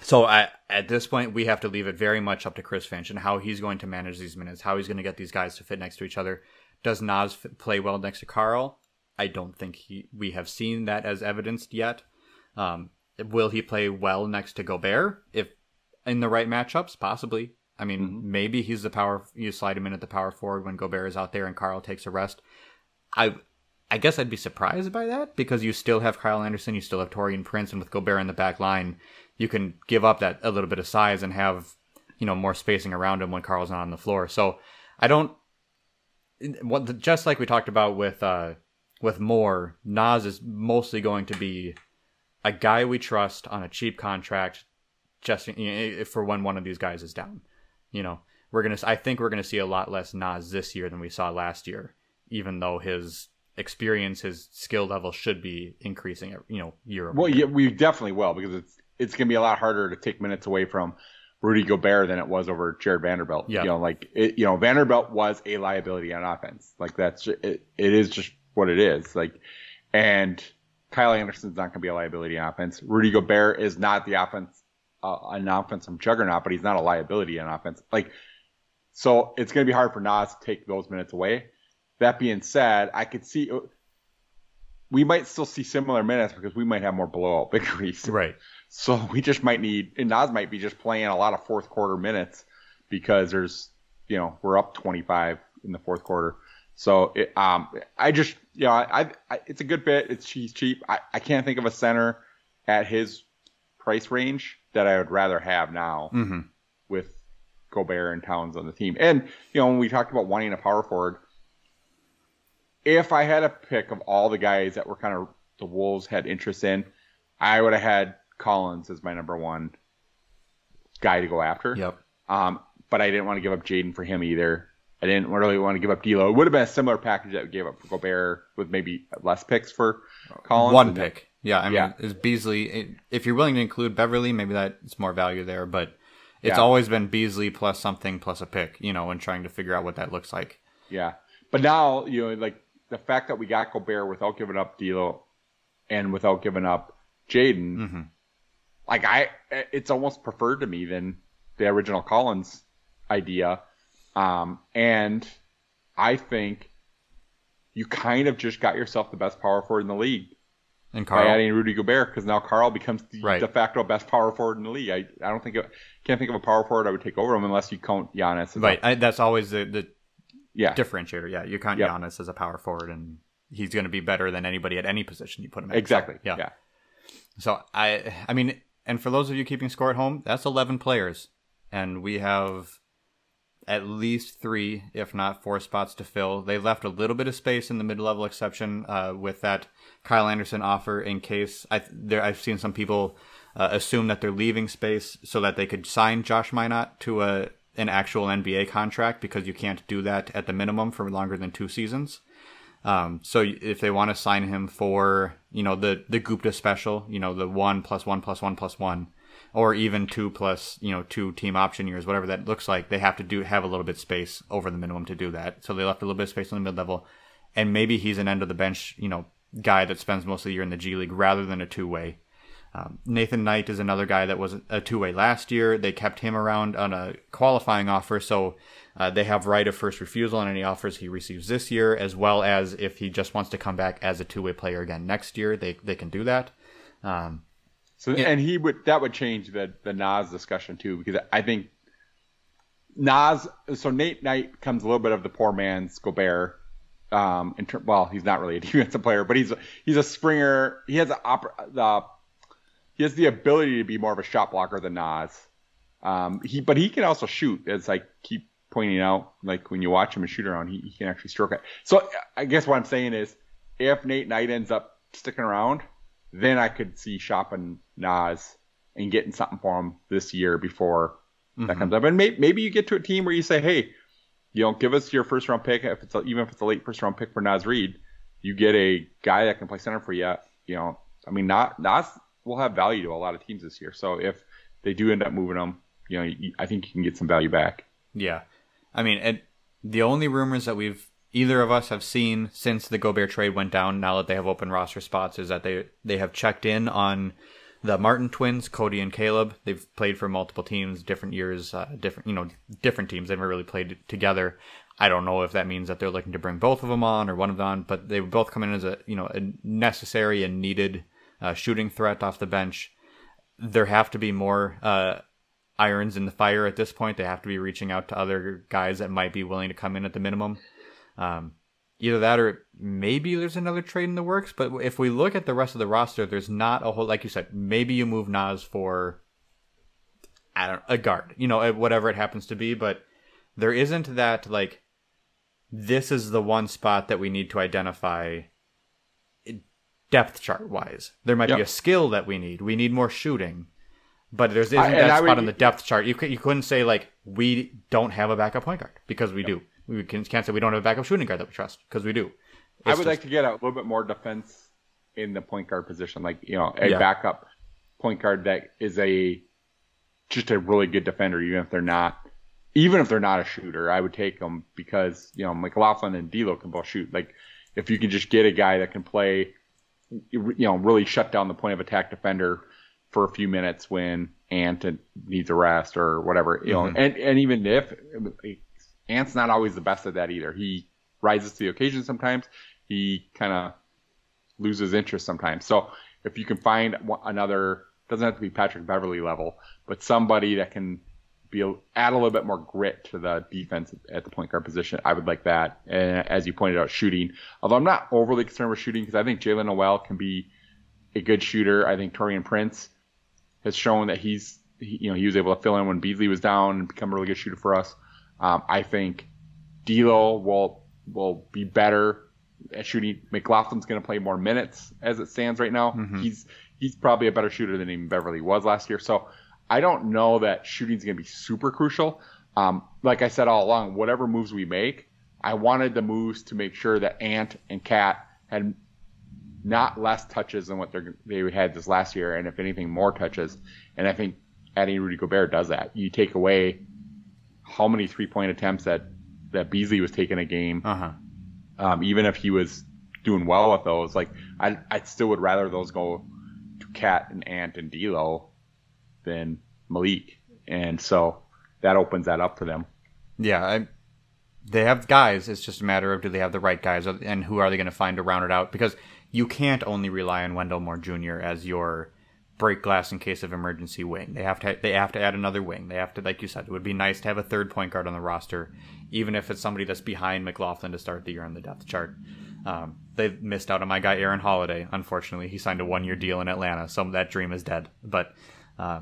So at this point, we have to leave it very much up to Chris Finch and how he's going to manage these minutes, how he's going to get these guys to fit next to each other. Does Naz play well next to Karl? I don't think we have seen that as evidenced yet. Will he play well next to Gobert if in the right matchups? Possibly. I mean, maybe he's the power. You slide him in at the power forward when Gobert is out there and Karl takes a rest. I guess I'd be surprised by that because you still have Kyle Anderson, you still have Taurean Prince, and with Gobert in the back line, you can give up that a little bit of size and have, you know, more spacing around him when Karl's not on the floor. So I don't. Just like we talked about with Moore, Naz is mostly going to be a guy we trust on a cheap contract, just for when one of these guys is down. You know, I think we're gonna see a lot less Naz this year than we saw last year, even though his experience, his skill level should be increasing, you know, year over year. Well, yeah, we definitely will, because it's going to be a lot harder to take minutes away from Rudy Gobert than it was over Jared Vanderbilt. Yeah. You know, Vanderbilt was a liability on offense. Like, that's it. It is just what it is. Like, and Kyle Anderson's not going to be a liability on offense. Rudy Gobert is not the offense, an offensive juggernaut, but he's not a liability on offense. Like, so it's going to be hard for Naz to take those minutes away. That being said, I could see we might still see similar minutes because we might have more blowout victories. Right. So we just might need, and Naz might be just playing a lot of fourth quarter minutes because there's, you know, we're up 25 in the fourth quarter. So it, it's a good bit. He's cheap. I can't think of a center at his price range that I would rather have now with Gobert and Towns on the team. And, you know, when we talked about wanting a power forward, if I had a pick of all the guys that were kind of the Wolves had interest in, I would have had Collins as my number one guy to go after. Yep. But I didn't want to give up Jaden for him either. I didn't really want to give up D'Lo. It would have been a similar package that we gave up for Gobert with maybe less picks for Collins. One pick. Yeah. I mean, It's Beasley. If you're willing to include Beverley, maybe that's more value there. But it's always been Beasley plus something plus a pick, you know, and trying to figure out what that looks like. Yeah. But now, you know, like, the fact that we got Gobert without giving up D'Lo and without giving up Jaden, it's almost preferred to me than the original Collins idea. And I think you kind of just got yourself the best power forward in the league and by adding Rudy Gobert, because now Karl becomes the de facto best power forward in the league. I don't think can't think of a power forward I would take over him unless you count Giannis. Right, that's always the differentiator. Yeah, you count Giannis as a power forward, and he's going to be better than anybody at any position you put him at. Exactly. So, yeah. So I mean, and for those of you keeping score at home, that's 11 players, and we have at least 3, if not 4 spots to fill. They left a little bit of space in the mid-level exception with that Kyle Anderson offer in case I've seen some people assume that they're leaving space so that they could sign Josh Minot to an actual NBA contract, because you can't do that at the minimum for longer than 2 seasons. So if they want to sign him for, you know, the Gupta special, you know, the 1 + 1 + 1 + 1, or even 2 + 2 team option years, whatever that looks like, they have to have a little bit of space over the minimum to do that. So they left a little bit of space on the mid-level, and maybe he's an end of the bench, you know, guy that spends most of the year in the G League rather than a two-way. Nathan Knight is another guy that was a two-way last year. They kept him around on a qualifying offer, so they have right of first refusal on any offers he receives this year, as well as if he just wants to come back as a two-way player again next year, they can do that. And that would change the Naz discussion too, because I think Nate Knight comes a little bit of the poor man's Gobert. He's not really a defensive player, but he's a springer. He has He has the ability to be more of a shot blocker than Naz. But he can also shoot, as I keep pointing out. Like, when you watch him and shoot around, he can actually stroke it. So I guess what I'm saying is, if Nate Knight ends up sticking around, then I could see shopping Naz and getting something for him this year before that comes up. And maybe you get to a team where you say, hey, you don't give us your first round pick, even if it's a late first round pick for Naz Reid, you get a guy that can play center for you. You know, I mean, Naz will have value to a lot of teams this year. So if they do end up moving them, you know, I think you can get some value back. Yeah. I mean, and the only rumors that either of us have seen since the Gobert trade went down, now that they have open roster spots, is that they have checked in on the Martin twins, Cody and Caleb. They've played for multiple teams, different years, different teams. They've never really played together. I don't know if that means that they're looking to bring both of them on or one of them on, but they would both come in as a necessary and needed shooting threat off the bench. there have to be more irons in the fire at this point. They have to be reaching out to other guys that might be willing to come in at the minimum. Either that or maybe there's another trade in the works. But if we look at the rest of the roster, there's not a whole, like you said, maybe you move Naz for, I don't know, a guard, you know, whatever it happens to be. But there isn't that, like, this is the one spot that we need to identify depth chart wise. There might be a skill that we need. We need more shooting. But there isn't that spot on the depth chart. You couldn't say, like, we don't have a backup point guard, because we do. We can't say we don't have a backup shooting guard that we trust, because we do. It's like to get a little bit more defense in the point guard position. Like, you know, a backup point guard that is just a really good defender, even if they're not a shooter. I would take them because, you know, McLaughlin and D'Lo can both shoot. Like, if you can just get a guy that can play, you know, really shut down the point of attack defender for a few minutes when Ant needs a rest or whatever, you know, and even if Ant's not always the best at that either, he rises to the occasion sometimes. He kind of loses interest sometimes. So if you can find another, doesn't have to be Patrick Beverley level, but somebody that can add a little bit more grit to the defense at the point guard position, I would like that. And as you pointed out, shooting, although I'm not overly concerned with shooting, because I think Jaylen Nowell can be a good shooter. I think Taurean Prince has shown that he was able to fill in when Beasley was down and become a really good shooter for us. I think D'Lo will be better at shooting. McLaughlin's going to play more minutes as it stands right now. Mm-hmm. He's probably a better shooter than even Beverly was last year. So I don't know that shooting's going to be super crucial. Like I said all along, whatever moves we make, I wanted the moves to make sure that Ant and Cat had not less touches than what they had this last year, and if anything, more touches. And I think adding Rudy Gobert does that. You take away how many three-point attempts that Beasley was taking a game, even if he was doing well with those. Like, I still would rather those go to Cat and Ant and D'Lo than Malik, and so that opens that up for them. They have guys. It's just a matter of, do they have the right guys, and who are they going to find to round it out? Because you can't only rely on Wendell Moore Jr. as your break glass in case of emergency wing. They have to add another wing. They have to, like you said, it would be nice to have a third point guard on the roster, even if it's somebody that's behind McLaughlin to start the year on the depth chart. They missed out on my guy Aaron Holiday. Unfortunately, he signed a one-year deal in Atlanta, so that dream is dead. But I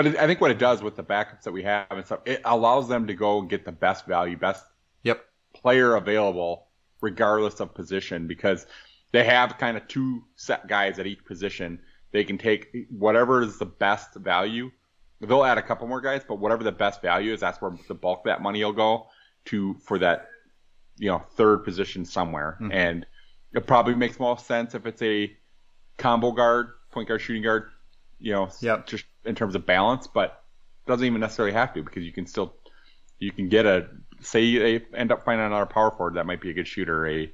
think what it does with the backups that we have and stuff, it allows them to go and get the best value, best player available, regardless of position, because they have kind of two set guys at each position. They can take whatever is the best value. They'll add a couple more guys, but whatever the best value is, that's where the bulk of that money will go to for that, you know, third position somewhere. Mm-hmm. And it probably makes more sense if it's a combo guard, point guard, shooting guard, you know, just in terms of balance, but it doesn't even necessarily have to, because you can get a, say they end up finding another power forward that might be a good shooter, a,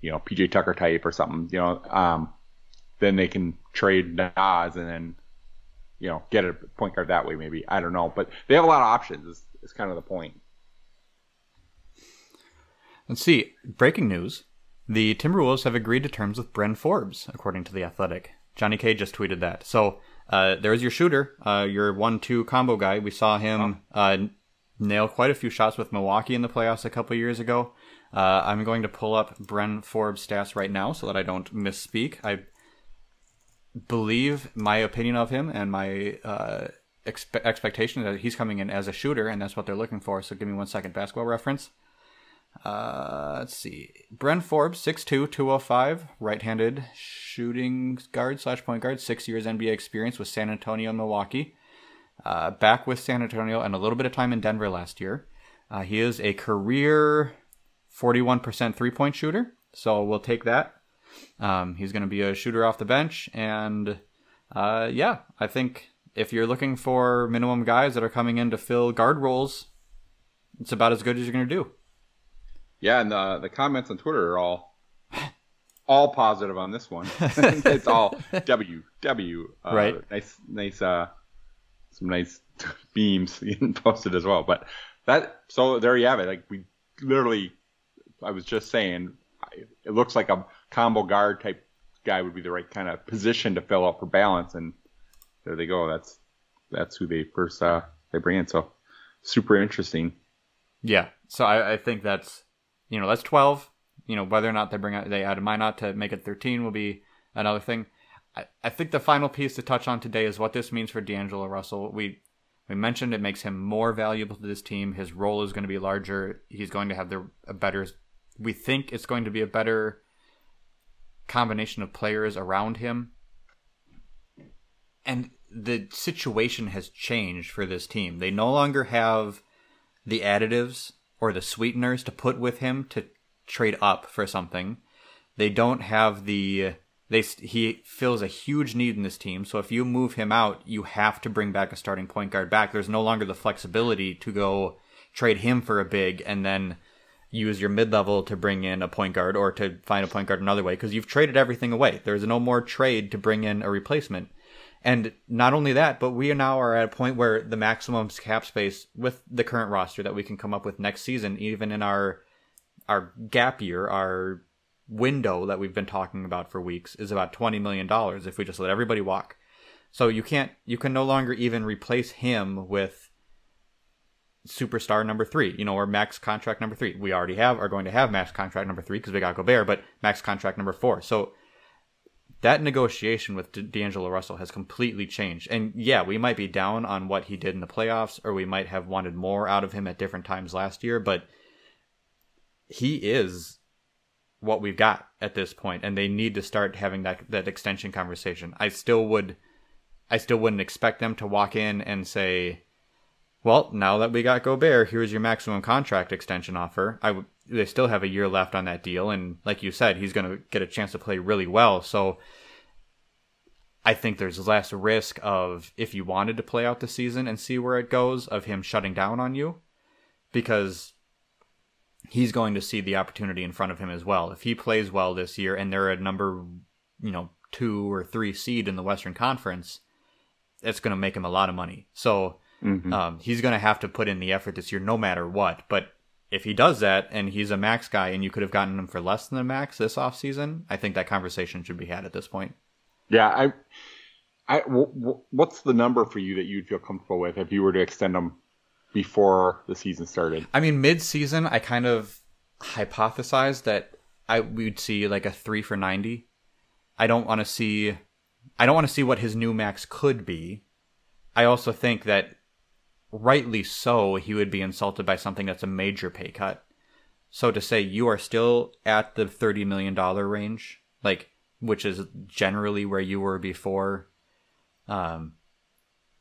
you know, PJ Tucker type or something, you know, then they can trade Naz and then, you know, get a point guard that way maybe. I don't know, but they have a lot of options is kind of the point. Let's see. Breaking news. The Timberwolves have agreed to terms with Bryn Forbes, according to The Athletic. Johnny K just tweeted that. So there's your shooter, your 1-2 combo guy. We saw him nail quite a few shots with Milwaukee in the playoffs a couple years ago. I'm going to pull up Bryn Forbes' stats right now so that I don't misspeak. I believe my opinion of him and my expectation that he's coming in as a shooter, and that's what they're looking for. So give me 1 second. Basketball Reference. Let's see. Bryn Forbes, 6'2", 205, right-handed shooting guard / point guard, 6 years NBA experience with San Antonio and Milwaukee, back with San Antonio and a little bit of time in Denver last year. He is a career 41% three-point shooter, so we'll take that. He's going to be a shooter off the bench, and I think if you're looking for minimum guys that are coming in to fill guard roles, it's about as good as you're going to do. Yeah, and the comments on Twitter are all positive on this one. It's all W. Right. Some nice memes getting posted as well. But so there you have it. Like, we literally, I was just saying, it looks like a combo guard type guy would be the right kind of position to fill out for balance, and there they go. That's who they first they bring in. So super interesting. Yeah. So I think that's, you know, that's 12. You know, whether or not they added Minot to make it 13 will be another thing. I think the final piece to touch on today is what this means for D'Angelo Russell. We mentioned it makes him more valuable to this team. His role is going to be larger. He's going to have we think it's going to be a better combination of players around him. And the situation has changed for this team. They no longer have the additives or the sweeteners to put with him to trade up for something. They don't have he fills a huge need in this team. So if you move him out, you have to bring back a starting point guard back. There's no longer the flexibility to go trade him for a big and then use your mid-level to bring in a point guard or to find a point guard another way, because you've traded everything away. There's no more trade to bring in a replacement. And not only that, but we now are at a point where the maximum cap space with the current roster that we can come up with next season, even in our gap year, our window that we've been talking about for weeks, is about $20 million if we just let everybody walk. So you can no longer even replace him with superstar number 3, you know, or max contract number 3. We already are going to have max contract number 3 because we got Gobert, but max contract number 4. So that negotiation with D'Angelo Russell has completely changed. And yeah, we might be down on what he did in the playoffs, or we might have wanted more out of him at different times last year, but he is what we've got at this point, and they need to start having that extension conversation. I still wouldn't expect them to walk in and say, well, now that we got Gobert, here's your maximum contract extension offer. They still have a year left on that deal, and like you said, he's going to get a chance to play really well. So I think there's less risk of, if you wanted to play out the season and see where it goes, of him shutting down on you, because he's going to see the opportunity in front of him as well. If he plays well this year and they're a number, 2 or 3 seed in the Western Conference, that's going to make him a lot of money. So he's going to have to put in the effort this year no matter what. But if he does that and he's a max guy and you could have gotten him for less than a max this offseason, I think that conversation should be had at this point. Yeah. What's the number for you that you'd feel comfortable with if you were to extend him before the season started? I mean, mid-season, I kind of hypothesized that we'd see like a 3 for $90. I don't want to see what his new max could be. I also think that, rightly so, he would be insulted by something that's a major pay cut. So to say you are still at the $30 million range, like, which is generally where you were before,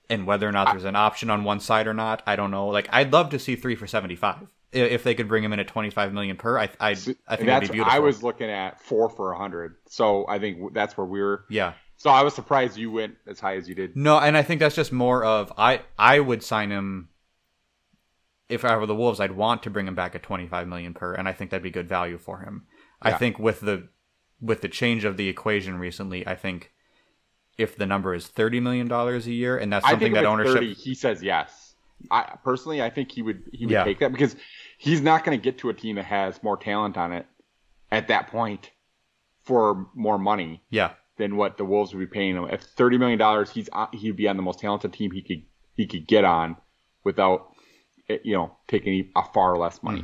and whether or not there's an option on one side or not, I don't know. Like, I'd love to see 3 for $75. If they could bring him in at $25 million per, I think that'd be beautiful. I was looking at 4 for $100, so I think that's where we were. Yeah. So I was surprised you went as high as you did. No, and I think that's just more of I would sign him. If I were the Wolves, I'd want to bring him back at $25 million per, and I think that'd be good value for him. Yeah. I think with the change of the equation recently, I think, if the number is $30 million a year, and that's something that ownership... 30, he says yes. I think he would take that, because he's not going to get to a team that has more talent on it at that point for more money than what the Wolves would be paying him. If $30 million, he'd be on the most talented team he could get on without taking a far less money.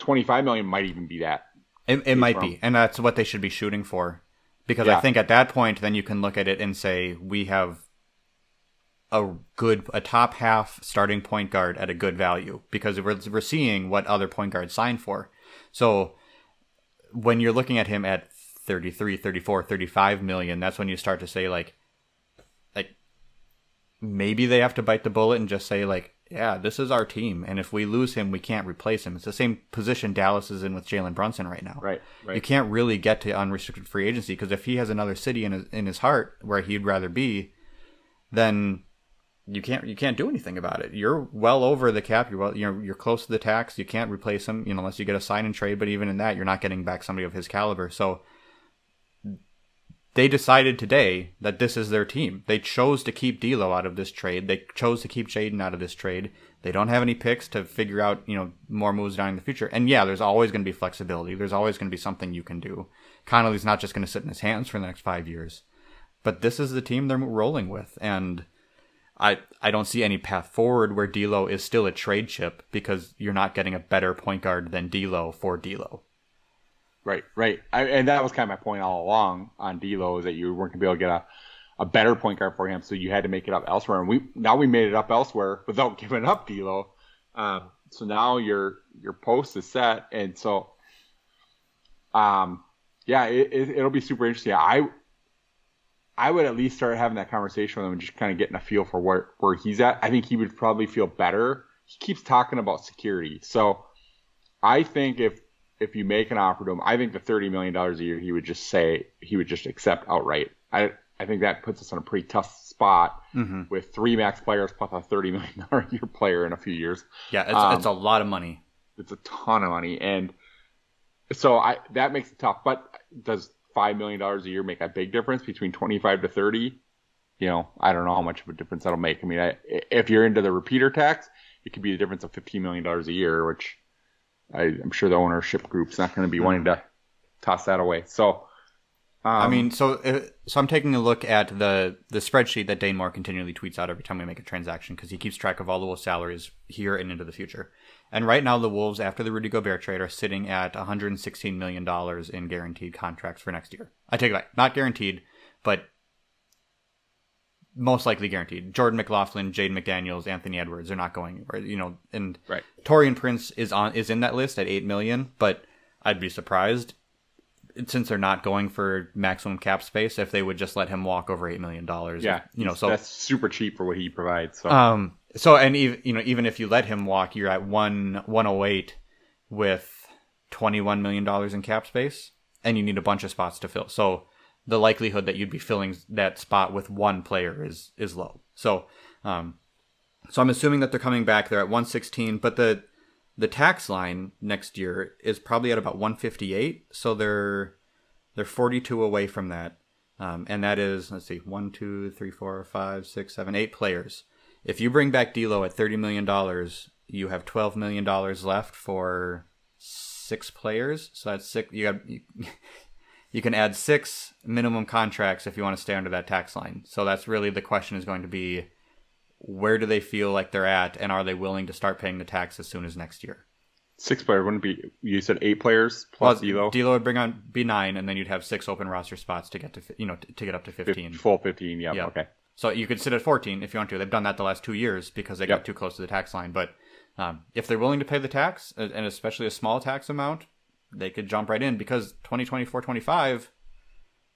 $25 million might even be that. It might be, and that's what they should be shooting for. Because I think at that point, then you can look at it and say, we have a top half starting point guard at a good value, because we're seeing what other point guards sign for. So when you're looking at him at 33, 34, 35 million, that's when you start to say, like maybe they have to bite the bullet and just say, like, yeah, this is our team, and if we lose him, we can't replace him. It's the same position Dallas is in with Jalen Brunson right now. Right. You can't really get to unrestricted free agency, because if he has another city in his heart where he'd rather be, then you can't do anything about it. You're well over the cap. You're close to the tax. You can't replace him, unless you get a sign and trade. But even in that, you're not getting back somebody of his caliber. So they decided today that this is their team. They chose to keep D'Lo out of this trade. They chose to keep Jaden out of this trade. They don't have any picks to figure out, more moves down in the future. And yeah, there's always going to be flexibility. There's always going to be something you can do. Connelly's not just going to sit in his hands for the next 5 years. But this is the team they're rolling with, and I don't see any path forward where D'Lo is still a trade chip, because you're not getting a better point guard than D'Lo for D'Lo. Right. And that was kind of my point all along on D'Lo, is that you weren't going to be able to get a better point guard for him, so you had to make it up elsewhere. And we made it up elsewhere without giving up D'Lo. So now your post is set, and so it'll be super interesting. I would at least start having that conversation with him and just kind of getting a feel for where he's at. I think he would probably feel better. He keeps talking about security. So I think if you make an offer to him, I think the $30 million a year he would just accept outright. I think that puts us in a pretty tough spot with three max players plus a $30 million a year player in a few years. Yeah, it's a lot of money. It's a ton of money. And so that makes it tough. But does $5 million a year make a big difference between 25 to 30? You know, I don't know how much of a difference that'll make. I mean, if you're into the repeater tax, it could be the difference of $15 million a year, which I'm sure the ownership group's not going to be wanting to toss that away. So, I'm taking a look at the spreadsheet that Dane Moore continually tweets out every time we make a transaction, because he keeps track of all the Wolves' salaries here and into the future. And right now, the Wolves, after the Rudy Gobert trade, are sitting at $116 million in guaranteed contracts for next year. I take it back. Not guaranteed, but most likely guaranteed. Jordan McLaughlin, Jaden McDaniels, Anthony Edwards are not going anywhere. You know, and right. Taurean Prince is in that list at $8 million, but I'd be surprised, since they're not going for maximum cap space, if they would just let him walk over $8 million. Yeah, you know, so that's super cheap for what he provides. So. And even if you let him walk, you're at 108 with $21 million in cap space, and you need a bunch of spots to fill. So the likelihood that you'd be filling that spot with one player is low. So, so I'm assuming that they're coming back. They're at 116, but the tax line next year is probably at about 158. So they're 42 away from that. And that is, let's see, 8 players. If you bring back D'Lo at $30 million, you have $12 million left for 6 players. So that's 6. You can add 6 minimum contracts if you want to stay under that tax line. So that's really the question, is going to be, where do they feel like they're at, and are they willing to start paying the tax as soon as next year? 6 players wouldn't be. You said 8 players plus D'Lo. D'Lo would be 9, and then you'd have 6 open roster spots to get to up to 15. Full 15, yeah. Yep. Okay. So you could sit at 14 if you want to. They've done that the last 2 years because they got too close to the tax line. But if they're willing to pay the tax, and especially a small tax amount, they could jump right in, because 2024-25,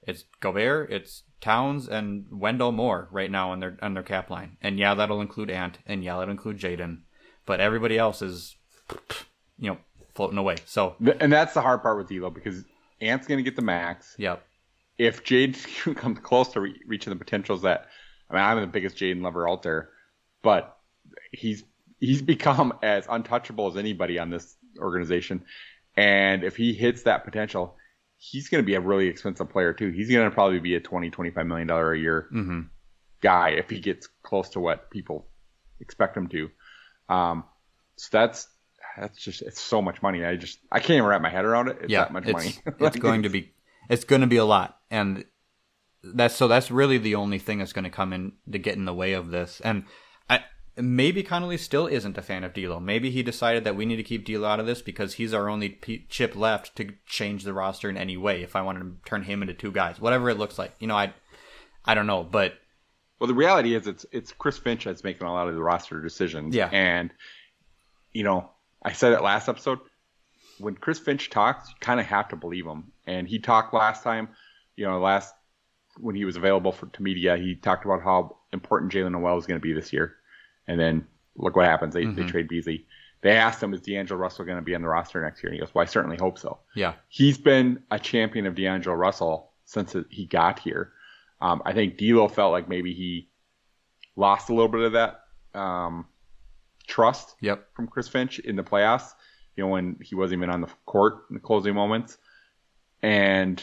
it's Gobert, it's Towns, and Wendell Moore right now on their cap line. And yeah, that'll include Ant, and yeah, that'll include Jaden. But everybody else is, floating away. So, and that's the hard part with D'Lo, because Ant's going to get the max. Yep. If Jaden comes close to reaching the potentials that, I'm the biggest Jaden lover out there, but he's become as untouchable as anybody on this organization. And if he hits that potential, he's going to be a really expensive player too. He's going to probably be a $20-25 million a year guy if he gets close to what people expect him to. So that's just, it's so much money. I can't even wrap my head around it. It's that much money. It's going to be a lot. And that's really the only thing that's going to come in to get in the way of this. And maybe Connelly still isn't a fan of D'Lo. Maybe he decided that we need to keep D'Lo out of this because he's our only chip left to change the roster in any way. If I wanted to turn him into 2 guys, whatever it looks like, I don't know. But the reality is, it's Chris Finch that's making a lot of the roster decisions. Yeah, and I said it last episode. When Chris Finch talks, you kind of have to believe him. And he talked last time, when he was available to media, he talked about how important Jaylen Nowell is going to be this year. And then look what happens. They trade Beasley. They asked him, is D'Angelo Russell going to be on the roster next year? And he goes, well, I certainly hope so. Yeah. He's been a champion of D'Angelo Russell since he got here. I think D'Lo felt like maybe he lost a little bit of that trust from Chris Finch in the playoffs, when he wasn't even on the court in the closing moments. And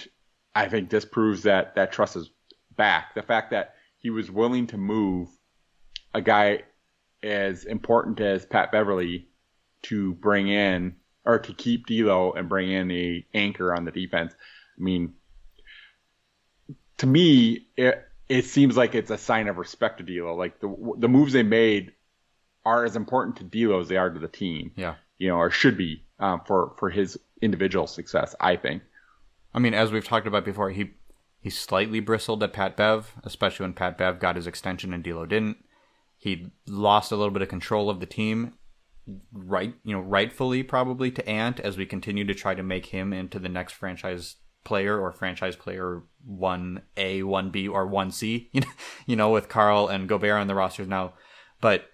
I think this proves that trust is back. The fact that he was willing to move a guy as important as Pat Beverley to bring in, or to keep D'Lo and bring in an anchor on the defense. To me, it seems like it's a sign of respect to D'Lo. Like the moves they made are as important to D'Lo as they are to the team. Yeah, you know, or should be for his individual success, I think. I mean, as we've talked about before, he slightly bristled at Pat Bev, especially when Pat Bev got his extension and D'Lo didn't. He lost a little bit of control of the team, rightfully probably to Ant, as we continue to try to make him into the next franchise player or franchise player 1A, 1B, or 1C, you know, with Karl and Gobert on the rosters now. But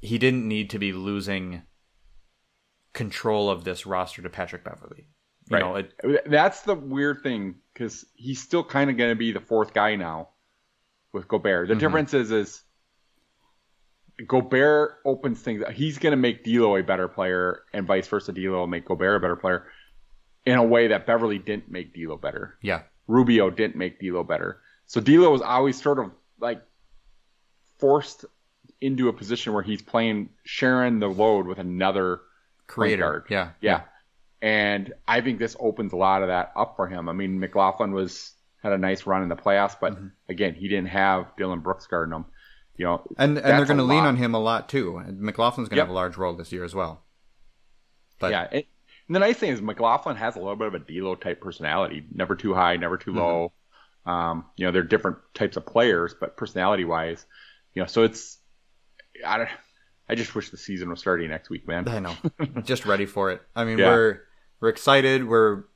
he didn't need to be losing control of this roster to Patrick Beverley. That's the weird thing, because he's still kind of going to be the fourth guy now with Gobert. The difference is Gobert opens things up. He's going to make D'Lo a better player, and vice versa. D'Lo will make Gobert a better player in a way that Beverley didn't make D'Lo better. Yeah. Rubio didn't make D'Lo better. So D'Lo was always sort of like forced into a position where he's sharing the load with another creator. Yeah. And I think this opens a lot of that up for him. I mean, McLaughlin had a nice run in the playoffs, but again, he didn't have Dylan Brooks guarding him. You know, and they're going to lean on him a lot too. And McLaughlin's going to have a large role this year as well. But yeah, and the nice thing is McLaughlin has a little bit of a D'Lo type personality. Never too high, never too low. You know, they're different types of players, but personality wise, you know, so it's I just wish the season was starting next week, man. I know, just ready for it. I mean, we're excited. We'll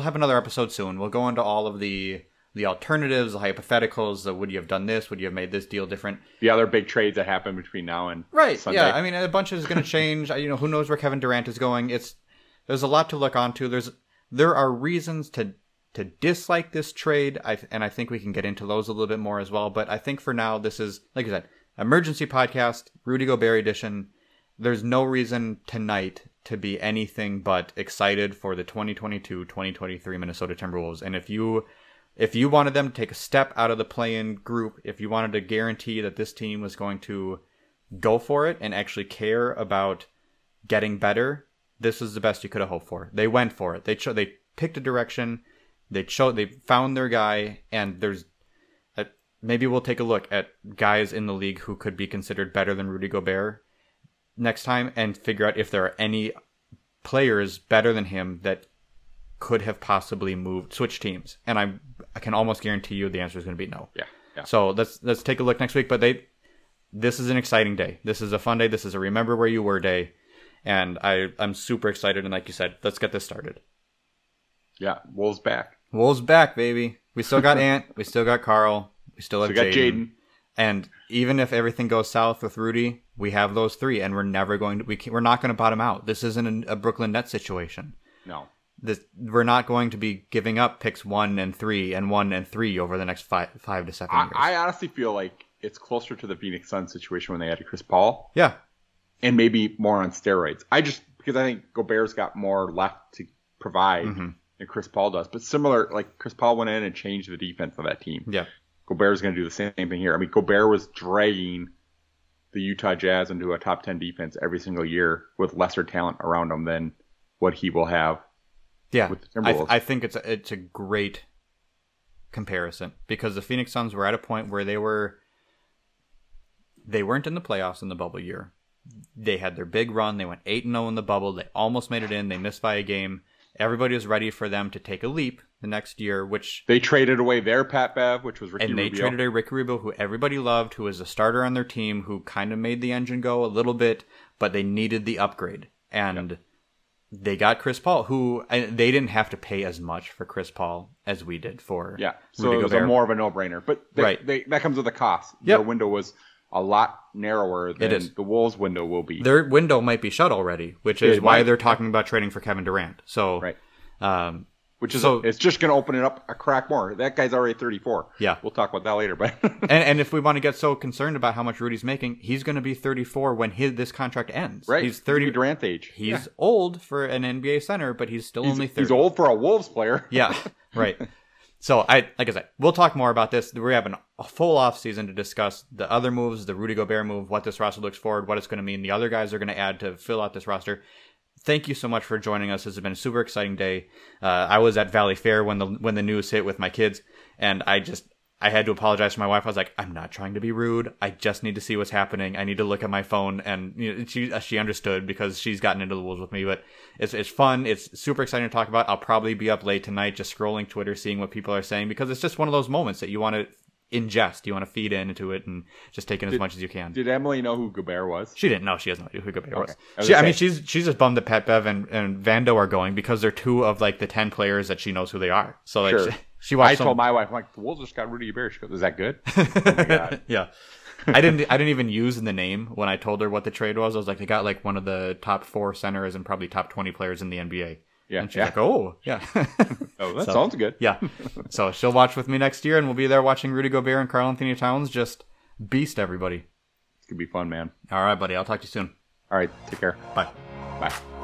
have another episode soon. We'll go into all of the alternatives, the hypotheticals, the would you have done this, would you have made this deal different? The other big trades that happen between now and Sunday. Yeah, I mean, a bunch is going to change. You know, who knows where Kevin Durant is going? There's a lot to look onto. There are reasons to dislike this trade, and I think we can get into those a little bit more as well. But I think for now, this is, like you said, emergency podcast, Rudy Gobert edition. There's no reason tonight to be anything but excited for the 2022-2023 Minnesota Timberwolves. And if you wanted them to take a step out of the play-in group, if you wanted to guarantee that this team was going to go for it and actually care about getting better, this is the best you could have hoped for. They went for it. They picked a direction. They found their guy, and maybe we'll take a look at guys in the league who could be considered better than Rudy Gobert next time and figure out if there are any players better than him that could have possibly switched teams. And I can almost guarantee you the answer is going to be no. Yeah. So let's take a look next week. But this is an exciting day. This is a fun day. This is a remember where you were day. And I'm super excited. And like you said, let's get this started. Yeah. Wolves back. Wolves back, baby. We still got Ant. We still got Karl. We still have Jaden. And even if everything goes south with Rudy, we have those three. And we're not going to bottom out. This isn't a Brooklyn Nets situation. No. We're not going to be giving up picks 1 and 3 and 1 and 3 over the next five to 7 years. I honestly feel like it's closer to the Phoenix Suns situation when they added Chris Paul. Yeah. And maybe more on steroids. Because I think Gobert's got more left to provide than Chris Paul does. But similar, like Chris Paul went in and changed the defense of that team. Yeah. Gobert's going to do the same thing here. I mean, Gobert was dragging the Utah Jazz into a top 10 defense every single year with lesser talent around him than what he will have. Yeah, I think it's a great comparison, because the Phoenix Suns were at a point where they weren't in the playoffs in the bubble year. They had their big run. They went 8-0 in the bubble. They almost made it in. They missed by a game. Everybody was ready for them to take a leap the next year, which... They traded away their Pat Bev, which was Ricky Rubio. And they traded away Ricky Rubio, who everybody loved, who was a starter on their team, who kind of made the engine go a little bit, but they needed the upgrade. And... Yep. They got Chris Paul, who they didn't have to pay as much for Chris Paul as we did for. Yeah, so Rudy Gobert. It was more of a no-brainer, but that comes with a cost. Their window was a lot narrower than the Wolves' window will be. Their window might be shut already, which is why they're talking about trading for Kevin Durant. So, it's just going to open it up a crack more. That guy's already 34. Yeah, we'll talk about that later. But and if we want to get so concerned about how much Rudy's making, he's going to be 34 when this contract ends. Right, he's 30. Durant's age. He's old for an NBA center, but he's only 30. He's old for a Wolves player. Yeah, right. So like I said, we'll talk more about this. We have a full off season to discuss the other moves, the Rudy Gobert move, what this roster looks forward, what it's going to mean, the other guys are going to add to fill out this roster. Thank you so much for joining us. This has been a super exciting day. I was at Valley Fair when the news hit with my kids, And I had to apologize to my wife. I was like, I'm not trying to be rude. I just need to see what's happening. I need to look at my phone. And she understood because she's gotten into the Wolves with me. But it's fun. It's super exciting to talk about. I'll probably be up late tonight just scrolling Twitter, seeing what people are saying, because it's just one of those moments that you want to ingest. You want to feed into it and just take in as much as you can. Did Emily know who Gobert was? She didn't know. She has no idea who Gobert was. I mean, she's just bummed that Pat Bev and Vando are going, because they're two of like the 10 players that she knows who they are. So like, sure. I told my wife, I'm like, the Wolves just got Rudy Gobert. She goes, is that good? Oh my God. Yeah. I didn't even use in the name when I told her what the trade was. I was like, they got like one of the top 4 centers and probably top 20 players in the NBA. Yeah. And she's like, oh, yeah. Oh, that sounds good. Yeah. So she'll watch with me next year, and we'll be there watching Rudy Gobert and Karl Anthony Towns just beast everybody. It's going to be fun, man. All right, buddy. I'll talk to you soon. All right. Take care. Bye. Bye.